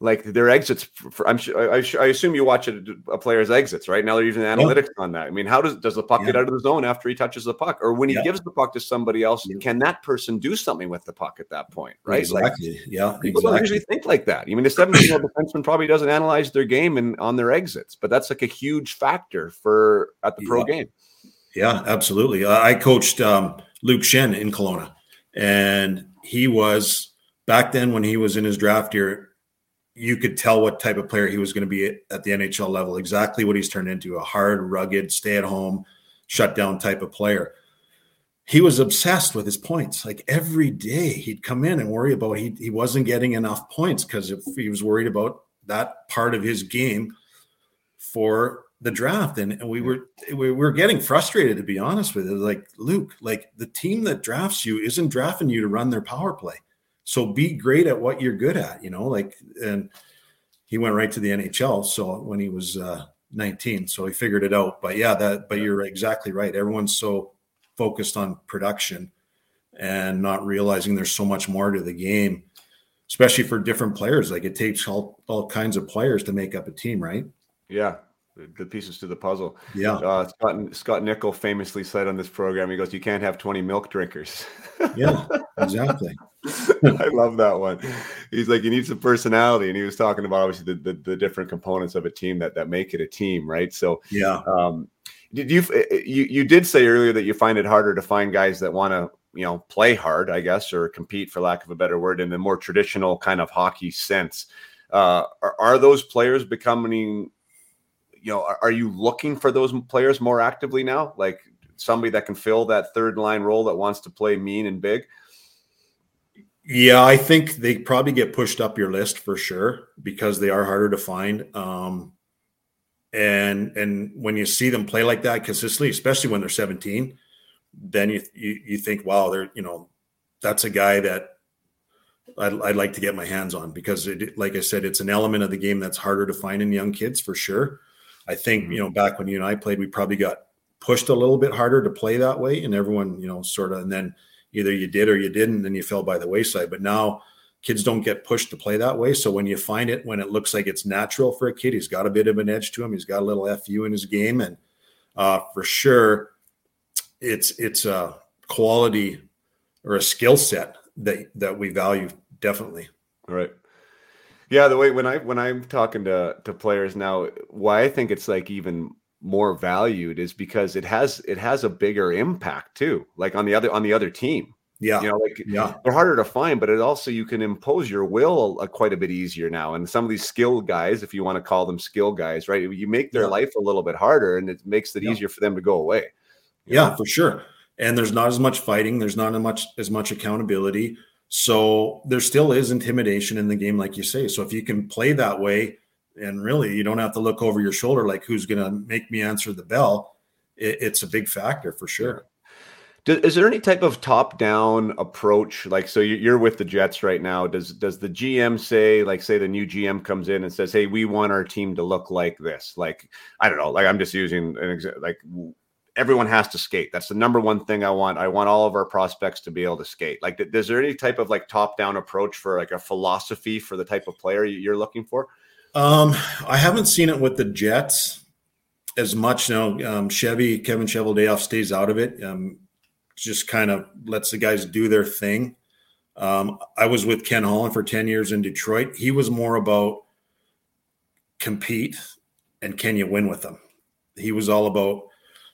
like their exits. For, I'm sure, I, I assume you watch a, a player's exits, right? Now they're using analytics yeah. on that. I mean, how does, does the puck yeah. get out of the zone after he touches the puck? Or when he yeah. gives the puck to somebody else, yeah. can that person do something with the puck at that point, right? Exactly, like, yeah, people exactly. don't usually think like that. I mean, the seventeen-year-old defenseman probably doesn't analyze their game and on their exits, but that's like a huge factor for at the yeah. pro game. Yeah, absolutely. Uh, I coached um, Luke Shen in Kelowna, and he was, back then when he was in his draft year, you could tell what type of player he was going to be at the N H L level, exactly what he's turned into, a hard, rugged, stay-at-home, shut-down type of player. He was obsessed with his points. Like every day he'd come in and worry about he, he wasn't getting enough points, because if he was worried about that part of his game for the draft. And, and we were we were getting frustrated, to be honest with you. Like, Luke, like the team that drafts you isn't drafting you to run their power play. So be great at what you're good at, you know, like, and he went right to the N H L. So when he was uh, nineteen, so he figured it out, but yeah, that, but you're exactly right. Everyone's so focused on production and not realizing there's so much more to the game, especially for different players. Like it takes all, all kinds of players to make up a team, right? Yeah. The pieces to the puzzle. Yeah. Uh, Scott, Scott Nickel famously said on this program, he goes, you can't have twenty milk drinkers. Yeah, exactly. I love that one. He's like, you need some personality. And he was talking about obviously the, the, the different components of a team that, that make it a team. Right. So, yeah. Um, did you, you, you did say earlier that you find it harder to find guys that want to, you know, play hard, I guess, or compete, for lack of a better word, in the more traditional kind of hockey sense. Uh, are, are those players becoming, you know, are you looking for those players more actively now? Like somebody that can fill that third line role that wants to play mean and big? Yeah, I think they probably get pushed up your list for sure, because they are harder to find. Um, and and when you see them play like that consistently, especially when they're seventeen, then you you, you think, wow, they're, you know, that's a guy that I'd, I'd like to get my hands on, because, it, like I said, it's an element of the game that's harder to find in young kids for sure. I think, you know, back when you and I played, we probably got pushed a little bit harder to play that way. And everyone, you know, sort of, and then either you did or you didn't, and you fell by the wayside. But now kids don't get pushed to play that way. So when you find it, when it looks like it's natural for a kid, he's got a bit of an edge to him. He's got a little F U in his game. And uh, for sure, it's it's a quality or a skill set that that we value, definitely. All right. Yeah, the way when I when I'm talking to to players now, why I think it's like even more valued is because it has it has a bigger impact too, like on the other on the other team. Yeah, you know, like yeah. they're harder to find, but it also you can impose your will uh, quite a bit easier now. And some of these skill guys, if you want to call them skill guys, right? You make their yeah. life a little bit harder, and it makes it yeah. easier for them to go away. Yeah, know? For sure. And there's not as much fighting. There's not as much as much accountability. So there still is intimidation in the game, like you say. So if you can play that way, and really you don't have to look over your shoulder like who's going to make me answer the bell, it, it's a big factor for sure. Yeah. Is there any type of top-down approach? Like, so you're with the Jets right now. Does does the G M say, like, say the new G M comes in and says, hey, we want our team to look like this? Like, I don't know. Like, I'm just using an example. Like, everyone has to skate. That's the number one thing I want. I want all of our prospects to be able to skate. Like, is there any type of, like, top-down approach for, like, a philosophy for the type of player you're looking for? Um, I haven't seen it with the Jets as much. Now, um, Chevy, Kevin Cheveldayoff stays out of it. Um just kind of lets the guys do their thing. Um, I was with Ken Holland for ten years in Detroit. He was more about compete and can you win with them? He was all about,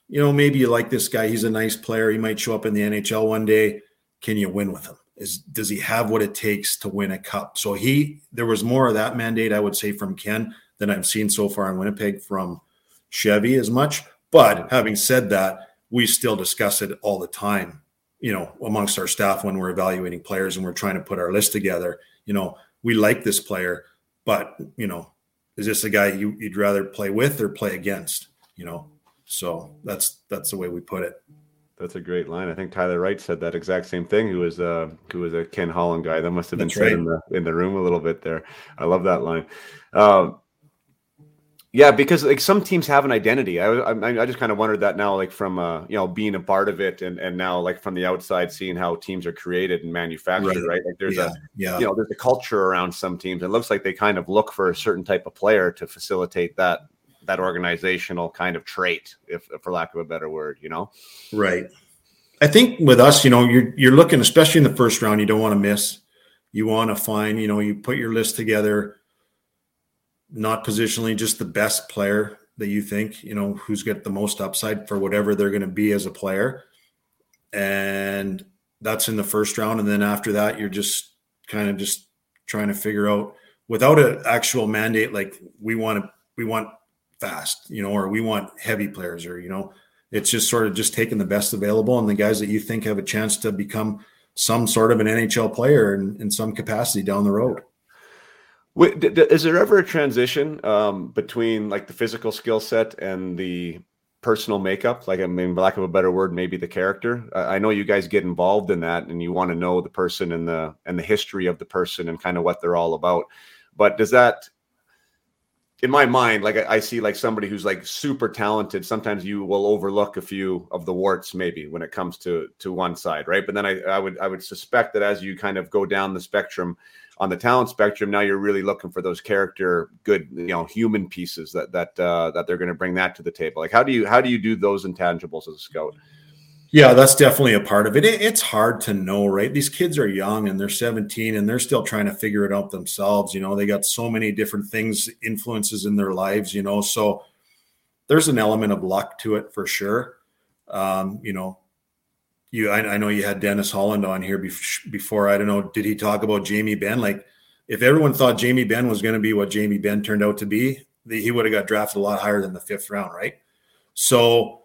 you know, maybe you like this guy. He's a nice player. He might show up in the N H L one day. Can you win with him? Is, does he have what it takes to win a cup? So he, there was more of that mandate, I would say, from Ken than I've seen so far in Winnipeg from Chevy as much. But having said that, we still discuss it all the time, you know, amongst our staff when we're evaluating players and we're trying to put our list together. You know, we like this player, but, you know, is this a guy you, you'd rather play with or play against? You know, so that's that's the way we put it. That's a great line. I think Tyler Wright said that exact same thing. Who was a who was a Ken Holland guy? That must have been that's said right. in the in the room a little bit there. I love that line. Um, Yeah, because like some teams have an identity. I I, I just kind of wondered that now, like from uh, you know being a part of it, and, and now like from the outside, seeing how teams are created and manufactured, right? right? Like there's yeah, a yeah. you know there's a culture around some teams. It looks like they kind of look for a certain type of player to facilitate that that organizational kind of trait, if for lack of a better word, you know. Right. I think with us, you know, you're you're looking, especially in the first round, you don't want to miss. You want to find, you know, you put your list together. Not positionally, just the best player that you think, you know, who's got the most upside for whatever they're going to be as a player. And that's in the first round. And then after that, you're just kind of just trying to figure out without an actual mandate, like we want to, we want fast, you know, or we want heavy players or, you know, it's just sort of just taking the best available and the guys that you think have a chance to become some sort of an N H L player in, in some capacity down the road. Is there ever a transition um, between like the physical skill set and the personal makeup? Like, I mean, for lack of a better word, maybe the character. I know you guys get involved in that, and you want to know the person and the and the history of the person and kind of what they're all about. But does that, in my mind, like I see like somebody who's like super talented. Sometimes you will overlook a few of the warts, maybe when it comes to to one side, right? But then I, I would I would suspect that as you kind of go down the spectrum. On the talent spectrum, now you're really looking for those character, good, you know, human pieces that that uh, that they're going to bring that to the table. Like, how do you how do you do those intangibles as a scout? Yeah, that's definitely a part of it. it. It's hard to know, right? These kids are young and they're seventeen and they're still trying to figure it out themselves. You know, they got so many different things, influences in their lives. You know, so there's an element of luck to it for sure. Um, you know. You, I, I know you had Dennis Holland on here bef- before. I don't know. Did he talk about Jamie Benn? Like, if everyone thought Jamie Benn was going to be what Jamie Benn turned out to be, the, he would have got drafted a lot higher than the fifth round, right? So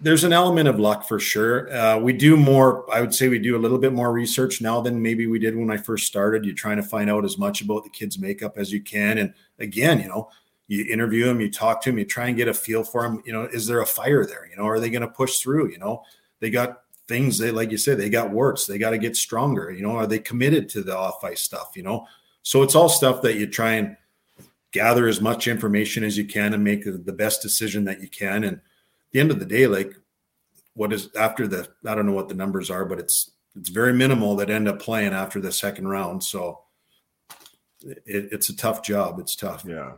there's an element of luck for sure. Uh, we do more. I would say we do a little bit more research now than maybe we did when I first started. You're trying to find out as much about the kid's makeup as you can. And again, you know, you interview him, you talk to him, you try and get a feel for him. You know, is there a fire there? You know, are they going to push through? You know, they got things they, like you said, they got warts. They got to get stronger. You know, are they committed to the off ice stuff? You know, so it's all stuff that you try and gather as much information as you can and make the best decision that you can. And at the end of the day, like what is after the, I don't know what the numbers are, but it's, it's very minimal that end up playing after the second round. So it, it's a tough job. It's tough. Yeah.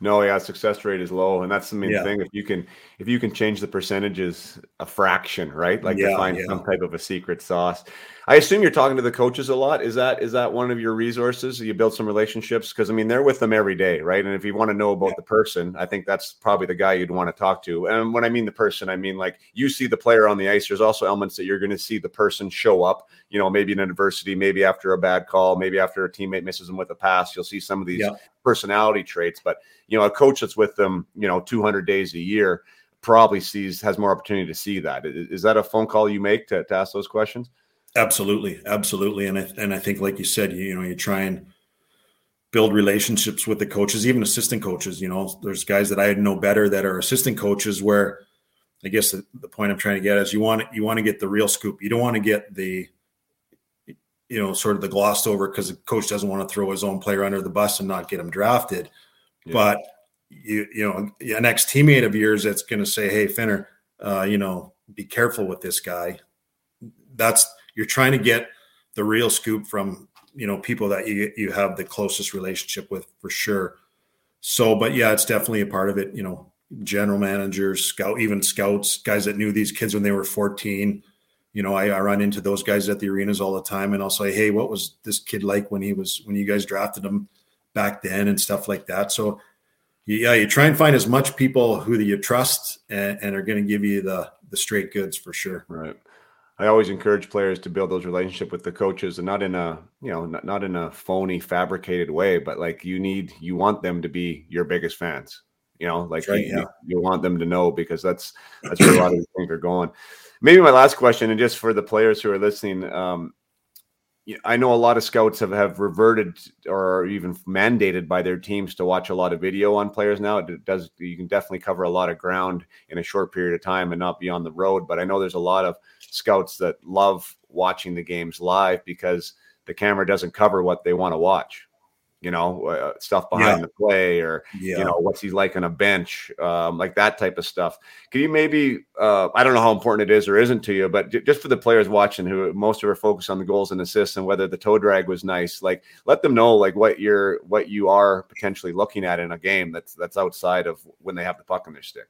No, yeah, success rate is low, and that's the main yeah. thing. If you can, if you can change the percentages a fraction, right? Like yeah, to find yeah. some type of a secret sauce. I assume you're talking to the coaches a lot. Is that is that one of your resources? You build some relationships because I mean they're with them every day, right? And if you want to know about yeah. the person, I think that's probably the guy you'd want to talk to. And when I mean the person, I mean like you see the player on the ice. There's also elements that you're going to see the person show up. You know, maybe in adversity, maybe after a bad call, maybe after a teammate misses them with a pass. You'll see some of these yeah. personality traits, but you know, a coach that's with them, you know, two hundred days a year probably sees, has more opportunity to see that. Is that a phone call you make to, to ask those questions? Absolutely. Absolutely. And I, and I think, like you said, you, you know, you try and build relationships with the coaches, even assistant coaches. You know, there's guys that I know better that are assistant coaches where I guess the, the point I'm trying to get is you want, you want to get the real scoop. You don't want to get the, you know, sort of the glossed over because the coach doesn't want to throw his own player under the bus and not get him drafted. Yeah. But, you you know, an ex-teammate of yours that's going to say, hey, Finner, uh, you know, be careful with this guy. That's you're trying to get the real scoop from, you know, people that you you have the closest relationship with for sure. So, but, yeah, it's definitely a part of it. You know, general managers, scout, even scouts, guys that knew these kids when they were fourteen. You know, I, I run into those guys at the arenas all the time, and I'll say, hey, what was this kid like when he was when you guys drafted him back then and stuff like that. So yeah, you try and find as much people who you trust and, and are going to give you the, the straight goods for sure. Right. I always encourage players to build those relationships with the coaches and not in a, you know, not, not in a phony fabricated way, but like you need, you want them to be your biggest fans, you know, like right, you, yeah. you want them to know because that's, that's where a lot of these things are going. Maybe my last question, and just for the players who are listening, um, I know a lot of scouts have, have reverted or are even mandated by their teams to watch a lot of video on players now. It does, you can definitely cover a lot of ground in a short period of time and not be on the road. But I know there's a lot of scouts that love watching the games live because the camera doesn't cover what they want to watch. You know, uh, stuff behind yeah. the play or, yeah. you know, what's he like on a bench, um, like that type of stuff. Can you maybe, uh, I don't know how important it is or isn't to you, but j- just for the players watching who most of are focused on the goals and assists and whether the toe drag was nice, like let them know like what you're, what you are potentially looking at in a game that's, that's outside of when they have the puck on their stick.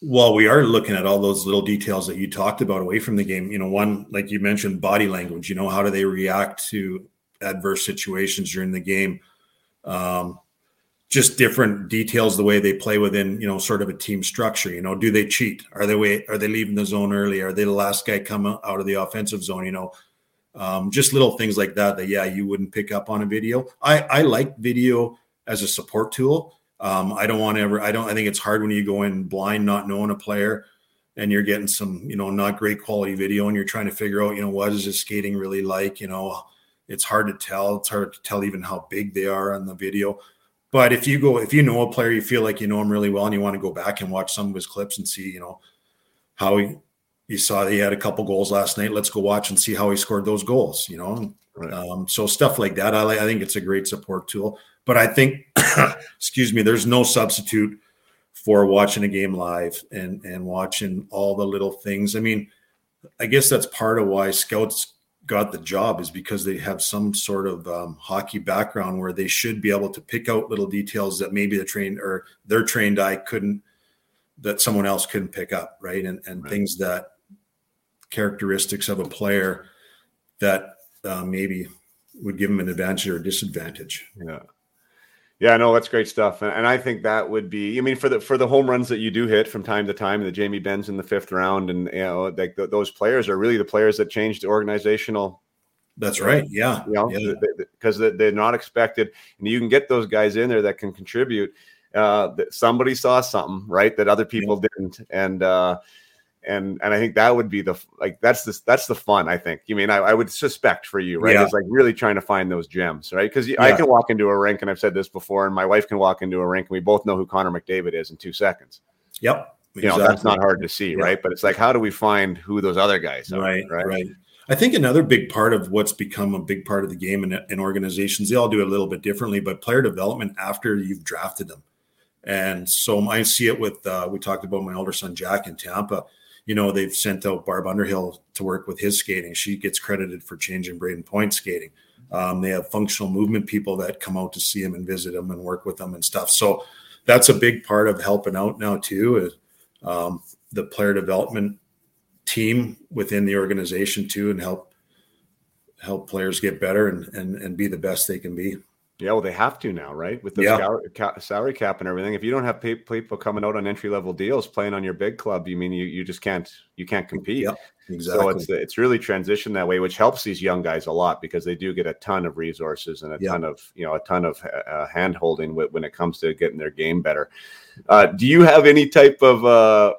Well, we are looking at all those little details that you talked about away from the game. You know, one, like you mentioned, body language, you know, how do they react to adverse situations during the game? Um, just different details, the way they play within, you know, sort of a team structure. You know, do they cheat? Are they wait, are they leaving the zone early? Are they the last guy come out of the offensive zone? You know, um, just little things like that, that, yeah, you wouldn't pick up on a video. I, I like video as a support tool. Um, I don't want to ever, I don't, I think it's hard when you go in blind, not knowing a player and you're getting some, you know, not great quality video and you're trying to figure out, you know, what is his skating really like, you know, it's hard to tell. It's hard to tell even how big they are on the video. But if you go, if you know a player, you feel like you know him really well and you want to go back and watch some of his clips and see, you know, how he, you saw that he had a couple goals last night. Let's go watch and see how he scored those goals, you know? Right. Um, so stuff like that, I, I think it's a great support tool. But I think, excuse me, there's no substitute for watching a game live and, and watching all the little things. I mean, I guess that's part of why scouts got the job is because they have some sort of um, hockey background where they should be able to pick out little details that maybe the trained or their trained eye couldn't, that someone else couldn't pick up. Right. And, and right. things that characteristics of a player that uh, maybe would give them an advantage or disadvantage. Yeah. Yeah, no, that's great stuff. And, and I think that would be, I mean, for the for the home runs that you do hit from time to time, the Jamie Benns in the fifth round, and, you know, like th- those players are really the players that changed the organizational. That's right. Yeah. You know, because yeah. they, they, they're not expected. And you can get those guys in there that can contribute. Uh, that somebody saw something, right, that other people yeah. didn't. And, uh, And and I think that would be the like that's the that's the fun, I think. You I mean I, I would suspect for you, right? Yeah. It's like really trying to find those gems, right? Because yeah. I can walk into a rink, and I've said this before, and my wife can walk into a rink, and we both know who Connor McDavid is in two seconds. Yep. You exactly. know, that's not hard to see, yeah. right? But it's like, how do we find who those other guys are? Right, right, right. I think another big part of what's become a big part of the game in, in organizations, they all do it a little bit differently, but player development after you've drafted them. And so I see it with uh, we talked about my older son Jack in Tampa. You know, they've sent out Barb Underhill to work with his skating. She gets credited for changing Braden Point skating. Um, they have functional movement people that come out to see him and visit him and work with him and stuff. So that's a big part of helping out now too, is um, the player development team within the organization too, and help help players get better and and, and be the best they can be. Yeah, well, they have to now, right? With the yeah. salary, cap, salary cap and everything. If you don't have pay, people coming out on entry level deals playing on your big club, you mean you you just can't you can't compete. Yeah, exactly. So it's it's really transitioned that way, which helps these young guys a lot because they do get a ton of resources and a yeah. ton of you know a ton of uh, hand holding when it comes to getting their game better. Uh, do you have any type of? Uh,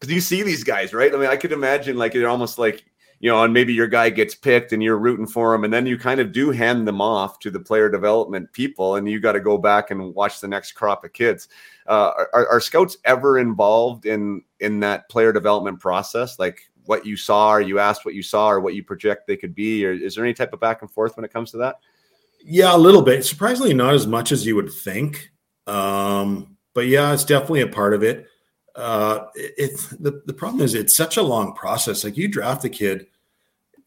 Because you see these guys, right? I mean, I could imagine like they're almost like, you know, and maybe your guy gets picked and you're rooting for him, and then you kind of do hand them off to the player development people, and you got to go back and watch the next crop of kids. Uh, are, are scouts ever involved in in that player development process? Like what you saw, or you asked what you saw, or what you project they could be, or is there any type of back and forth when it comes to that? Yeah, a little bit. Surprisingly, not as much as you would think. Um, but yeah, it's definitely a part of it. Uh, it's the, the problem is it's such a long process. Like you draft a kid,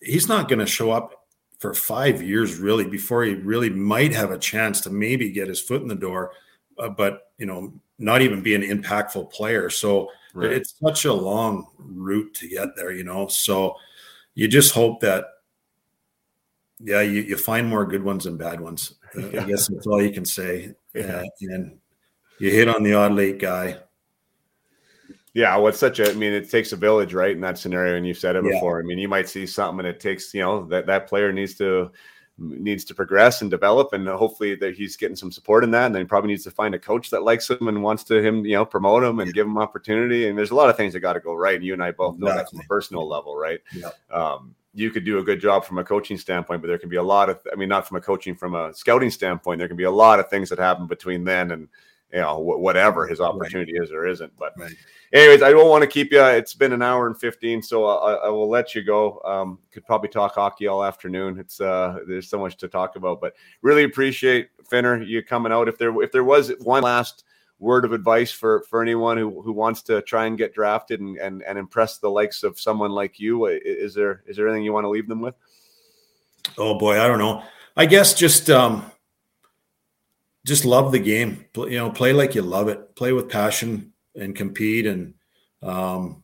he's not going to show up for five years really before he really might have a chance to maybe get his foot in the door, uh, but you know, not even be an impactful player. So right. It's such a long route to get there, you know? So you just hope that, yeah, you, you find more good ones than bad ones. Uh, yeah. I guess that's all you can say. Yeah. Uh, and you hit on the odd late guy. Yeah, well, it's such a, I mean, it takes a village, right, in that scenario, and you've said it yeah. before. I mean, you might see something and it takes, you know, that, that player needs to needs to progress and develop, and hopefully that he's getting some support in that, and then he probably needs to find a coach that likes him and wants to him, you know, promote him and yeah. give him opportunity. And there's a lot of things that got to go right, and you and I both know exactly. that from a personal level, right? Yeah. Um, you could do a good job from a coaching standpoint, but there can be a lot of, I mean, not from a coaching, from a scouting standpoint, there can be a lot of things that happen between then and, you know, whatever his opportunity right. is or isn't. But right. anyways, I don't want to keep you. It's been an hour and fifteen, so I, I will let you go. Um, could probably talk hockey all afternoon. It's uh, there's so much to talk about, but really appreciate Finner you coming out. If there if there was one last word of advice for, for anyone who, who wants to try and get drafted and, and and impress the likes of someone like you, is there is there anything you want to leave them with? Oh boy, I don't know. I guess just um. Just love the game, you know, play like you love it, play with passion and compete. And, um,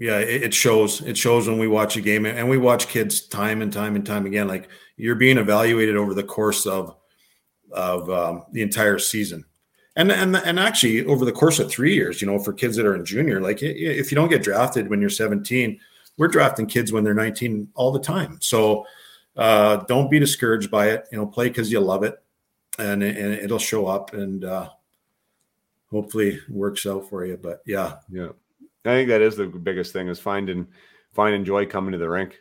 yeah, it, it shows, it shows when we watch a game, and we watch kids time and time and time again, like you're being evaluated over the course of, of, um, the entire season. And, and, and actually over the course of three years, you know, for kids that are in junior, like if you don't get drafted when you're seventeen, we're drafting kids when they're nineteen all the time. So, uh, don't be discouraged by it, you know, play 'cause you love it. And, and it'll show up, and uh, hopefully works out for you. But yeah, yeah, I think that is the biggest thing: is finding finding joy coming to the rink.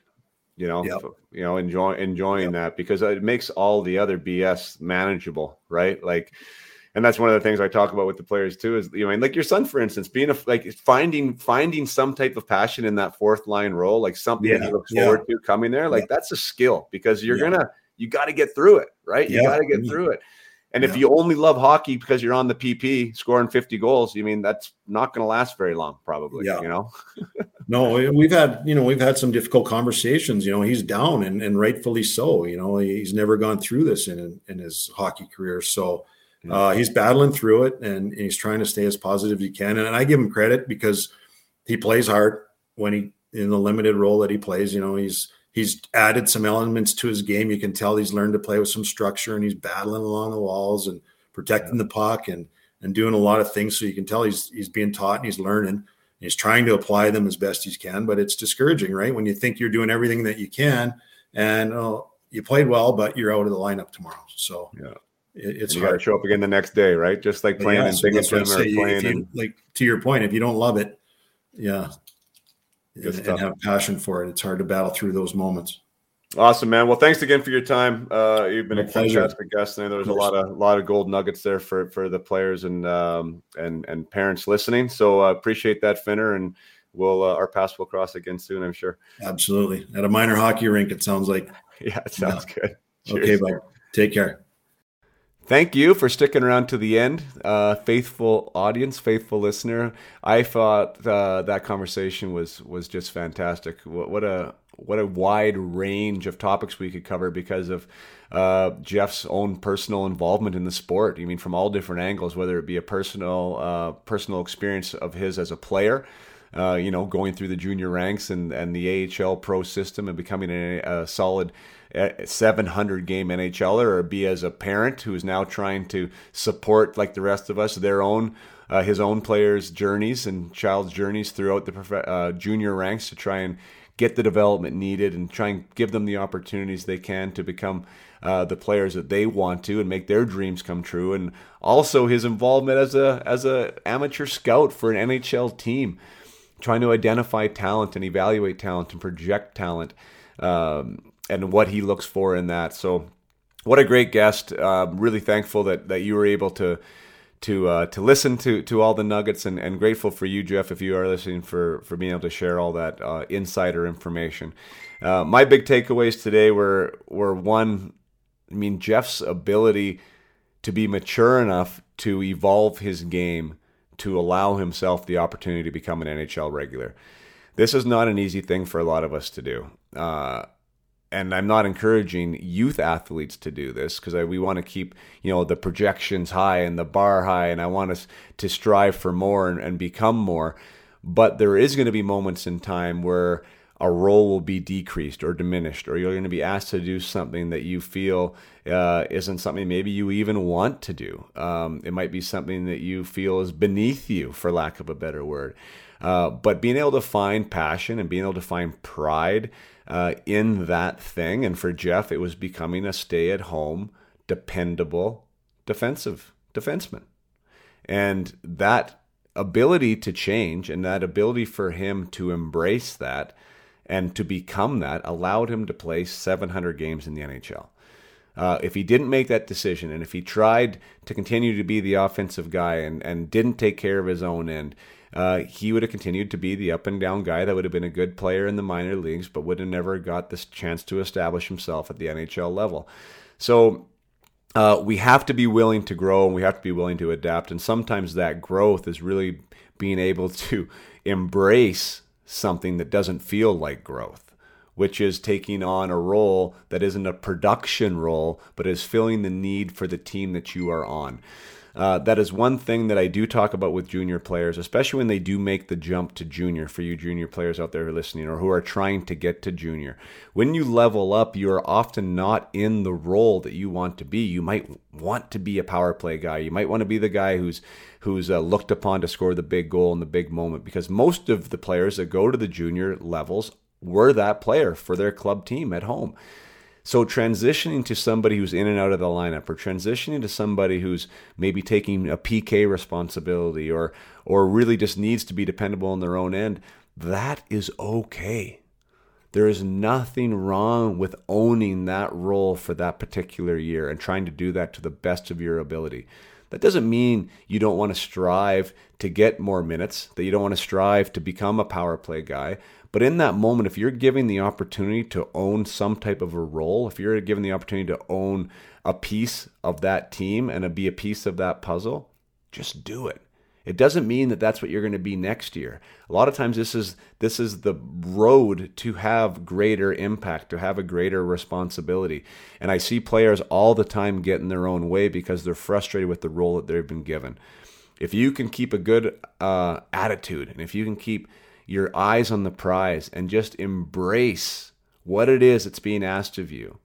You know, yep. you know, enjoy enjoying yep. that, because it makes all the other B S manageable, right? Like, and that's one of the things I talk about with the players too. Is you know, like your son, for instance, being a like finding finding some type of passion in that fourth line role, like something yeah. that you look forward yeah. to coming there. Like yeah. that's a skill, because you're yeah. gonna. You got to get through it, right? You yeah. got to get through it. And yeah. if you only love hockey because you're on the P P scoring fifty goals, you I mean, that's not going to last very long, probably, yeah. you know? No, we've had, you know, we've had some difficult conversations, you know, he's down and, and rightfully so, you know, he's never gone through this in, in his hockey career. So uh, he's battling through it, and, and he's trying to stay as positive as he can. And, and I give him credit because he plays hard when he, in the limited role that he plays, you know, he's, He's added some elements to his game. You can tell he's learned to play with some structure, and he's battling along the walls and protecting yeah. the puck and and doing a lot of things. So you can tell he's he's being taught and he's learning. And he's trying to apply them as best he can, but it's discouraging, right? When you think you're doing everything that you can, and oh, you played well, but you're out of the lineup tomorrow. So yeah. it, it's you hard. You got to show up again the next day, right? Just like playing yeah, and so thinking to or you, playing. You, and... Like to your point, if you don't love it, yeah. And, and have passion for it. It's hard to battle through those moments. Awesome, man. Well, thanks again for your time. Uh, you've been My a pleasure. fantastic guest. And there was a lot of a lot of gold nuggets there for, for the players and um and and parents listening. So uh, appreciate that, Finner, and we'll uh, our paths will cross again soon, I'm sure. Absolutely, at a minor hockey rink. It sounds like. Yeah, it sounds yeah. good. Cheers. Okay, bye. Take care. Thank you for sticking around to the end, uh, faithful audience, faithful listener. I thought uh, that conversation was was just fantastic. What, what a what a wide range of topics we could cover because of uh, Jeff's own personal involvement in the sport. I mean, from all different angles, whether it be a personal uh, personal experience of his as a player, uh, you know, going through the junior ranks and and the A H L pro system and becoming a, a solid seven hundred game N H L er, or be as a parent who is now trying to support, like the rest of us, their own uh, his own players' journeys and child's journeys throughout the prof- uh, junior ranks to try and get the development needed and try and give them the opportunities they can to become uh, the players that they want to and make their dreams come true. And also his involvement as a as a amateur scout for an N H L team, trying to identify talent and evaluate talent and project talent. Um, and what he looks for in that. So what a great guest. Uh, really thankful that, that you were able to to uh, to listen to to all the nuggets, and, and grateful for you, Jeff, if you are listening, for, for being able to share all that uh, insider information. Uh, my big takeaways today were, were one, I mean, Jeff's ability to be mature enough to evolve his game to allow himself the opportunity to become an N H L regular. This is not an easy thing for a lot of us to do. Uh And I'm not encouraging youth athletes to do this because we want to keep, you know, the projections high and the bar high, and I want us to strive for more and, and become more. But there is going to be moments in time where a role will be decreased or diminished, or you're going to be asked to do something that you feel uh, isn't something maybe you even want to do. Um, it might be something that you feel is beneath you, for lack of a better word. Uh, but being able to find passion and being able to find pride Uh, in that thing, and for Jeff, it was becoming a stay-at-home, dependable defensive defenseman. And that ability to change and that ability for him to embrace that and to become that allowed him to play seven hundred games in the N H L. Uh, if he didn't make that decision, and if he tried to continue to be the offensive guy and, and didn't take care of his own end, Uh, he would have continued to be the up-and-down guy that would have been a good player in the minor leagues, but would have never got this chance to establish himself at the N H L level. So uh, we have to be willing to grow, and we have to be willing to adapt. And sometimes that growth is really being able to embrace something that doesn't feel like growth, which is taking on a role that isn't a production role, but is filling the need for the team that you are on. Uh, that is one thing that I do talk about with junior players, especially when they do make the jump to junior, for you junior players out there who are listening or who are trying to get to junior. When you level up, you are often not in the role that you want to be. You might want to be a power play guy. You might want to be the guy who's who's uh, looked upon to score the big goal in the big moment, because most of the players that go to the junior levels were that player for their club team at home. So transitioning to somebody who's in and out of the lineup, or transitioning to somebody who's maybe taking a P K responsibility, or or really just needs to be dependable on their own end, that is okay. There is nothing wrong with owning that role for that particular year and trying to do that to the best of your ability. That doesn't mean you don't want to strive to get more minutes, that you don't want to strive to become a power play guy. But in that moment, if you're given the opportunity to own some type of a role, if you're given the opportunity to own a piece of that team and be a piece of that puzzle, just do it. It doesn't mean that that's what you're going to be next year. A lot of times this is this is the road to have greater impact, to have a greater responsibility. And I see players all the time get in their own way because they're frustrated with the role that they've been given. If you can keep a good uh, attitude, and if you can keep your eyes on the prize and just embrace what it is that's being asked of you,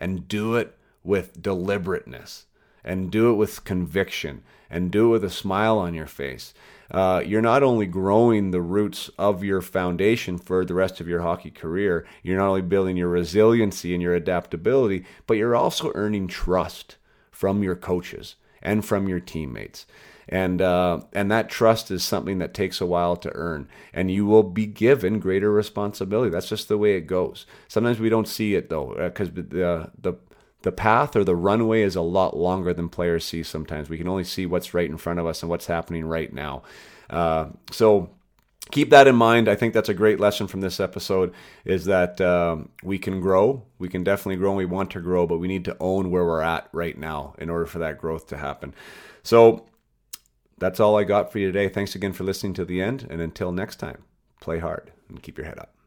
and do it with deliberateness, and do it with conviction, and do it with a smile on your face. Uh, you're not only growing the roots of your foundation for the rest of your hockey career, you're not only building your resiliency and your adaptability, but you're also earning trust from your coaches and from your teammates. And uh, and that trust is something that takes a while to earn, and you will be given greater responsibility. That's just the way it goes. Sometimes we don't see it though, because the the the path or the runway is a lot longer than players see. Sometimes we can only see what's right in front of us and what's happening right now. Uh, so keep that in mind. I think that's a great lesson from this episode, is that um, we can grow. We can definitely grow, and we want to grow, but we need to own where we're at right now in order for that growth to happen. So that's all I got for you today. Thanks again for listening to the end, and until next time, play hard and keep your head up.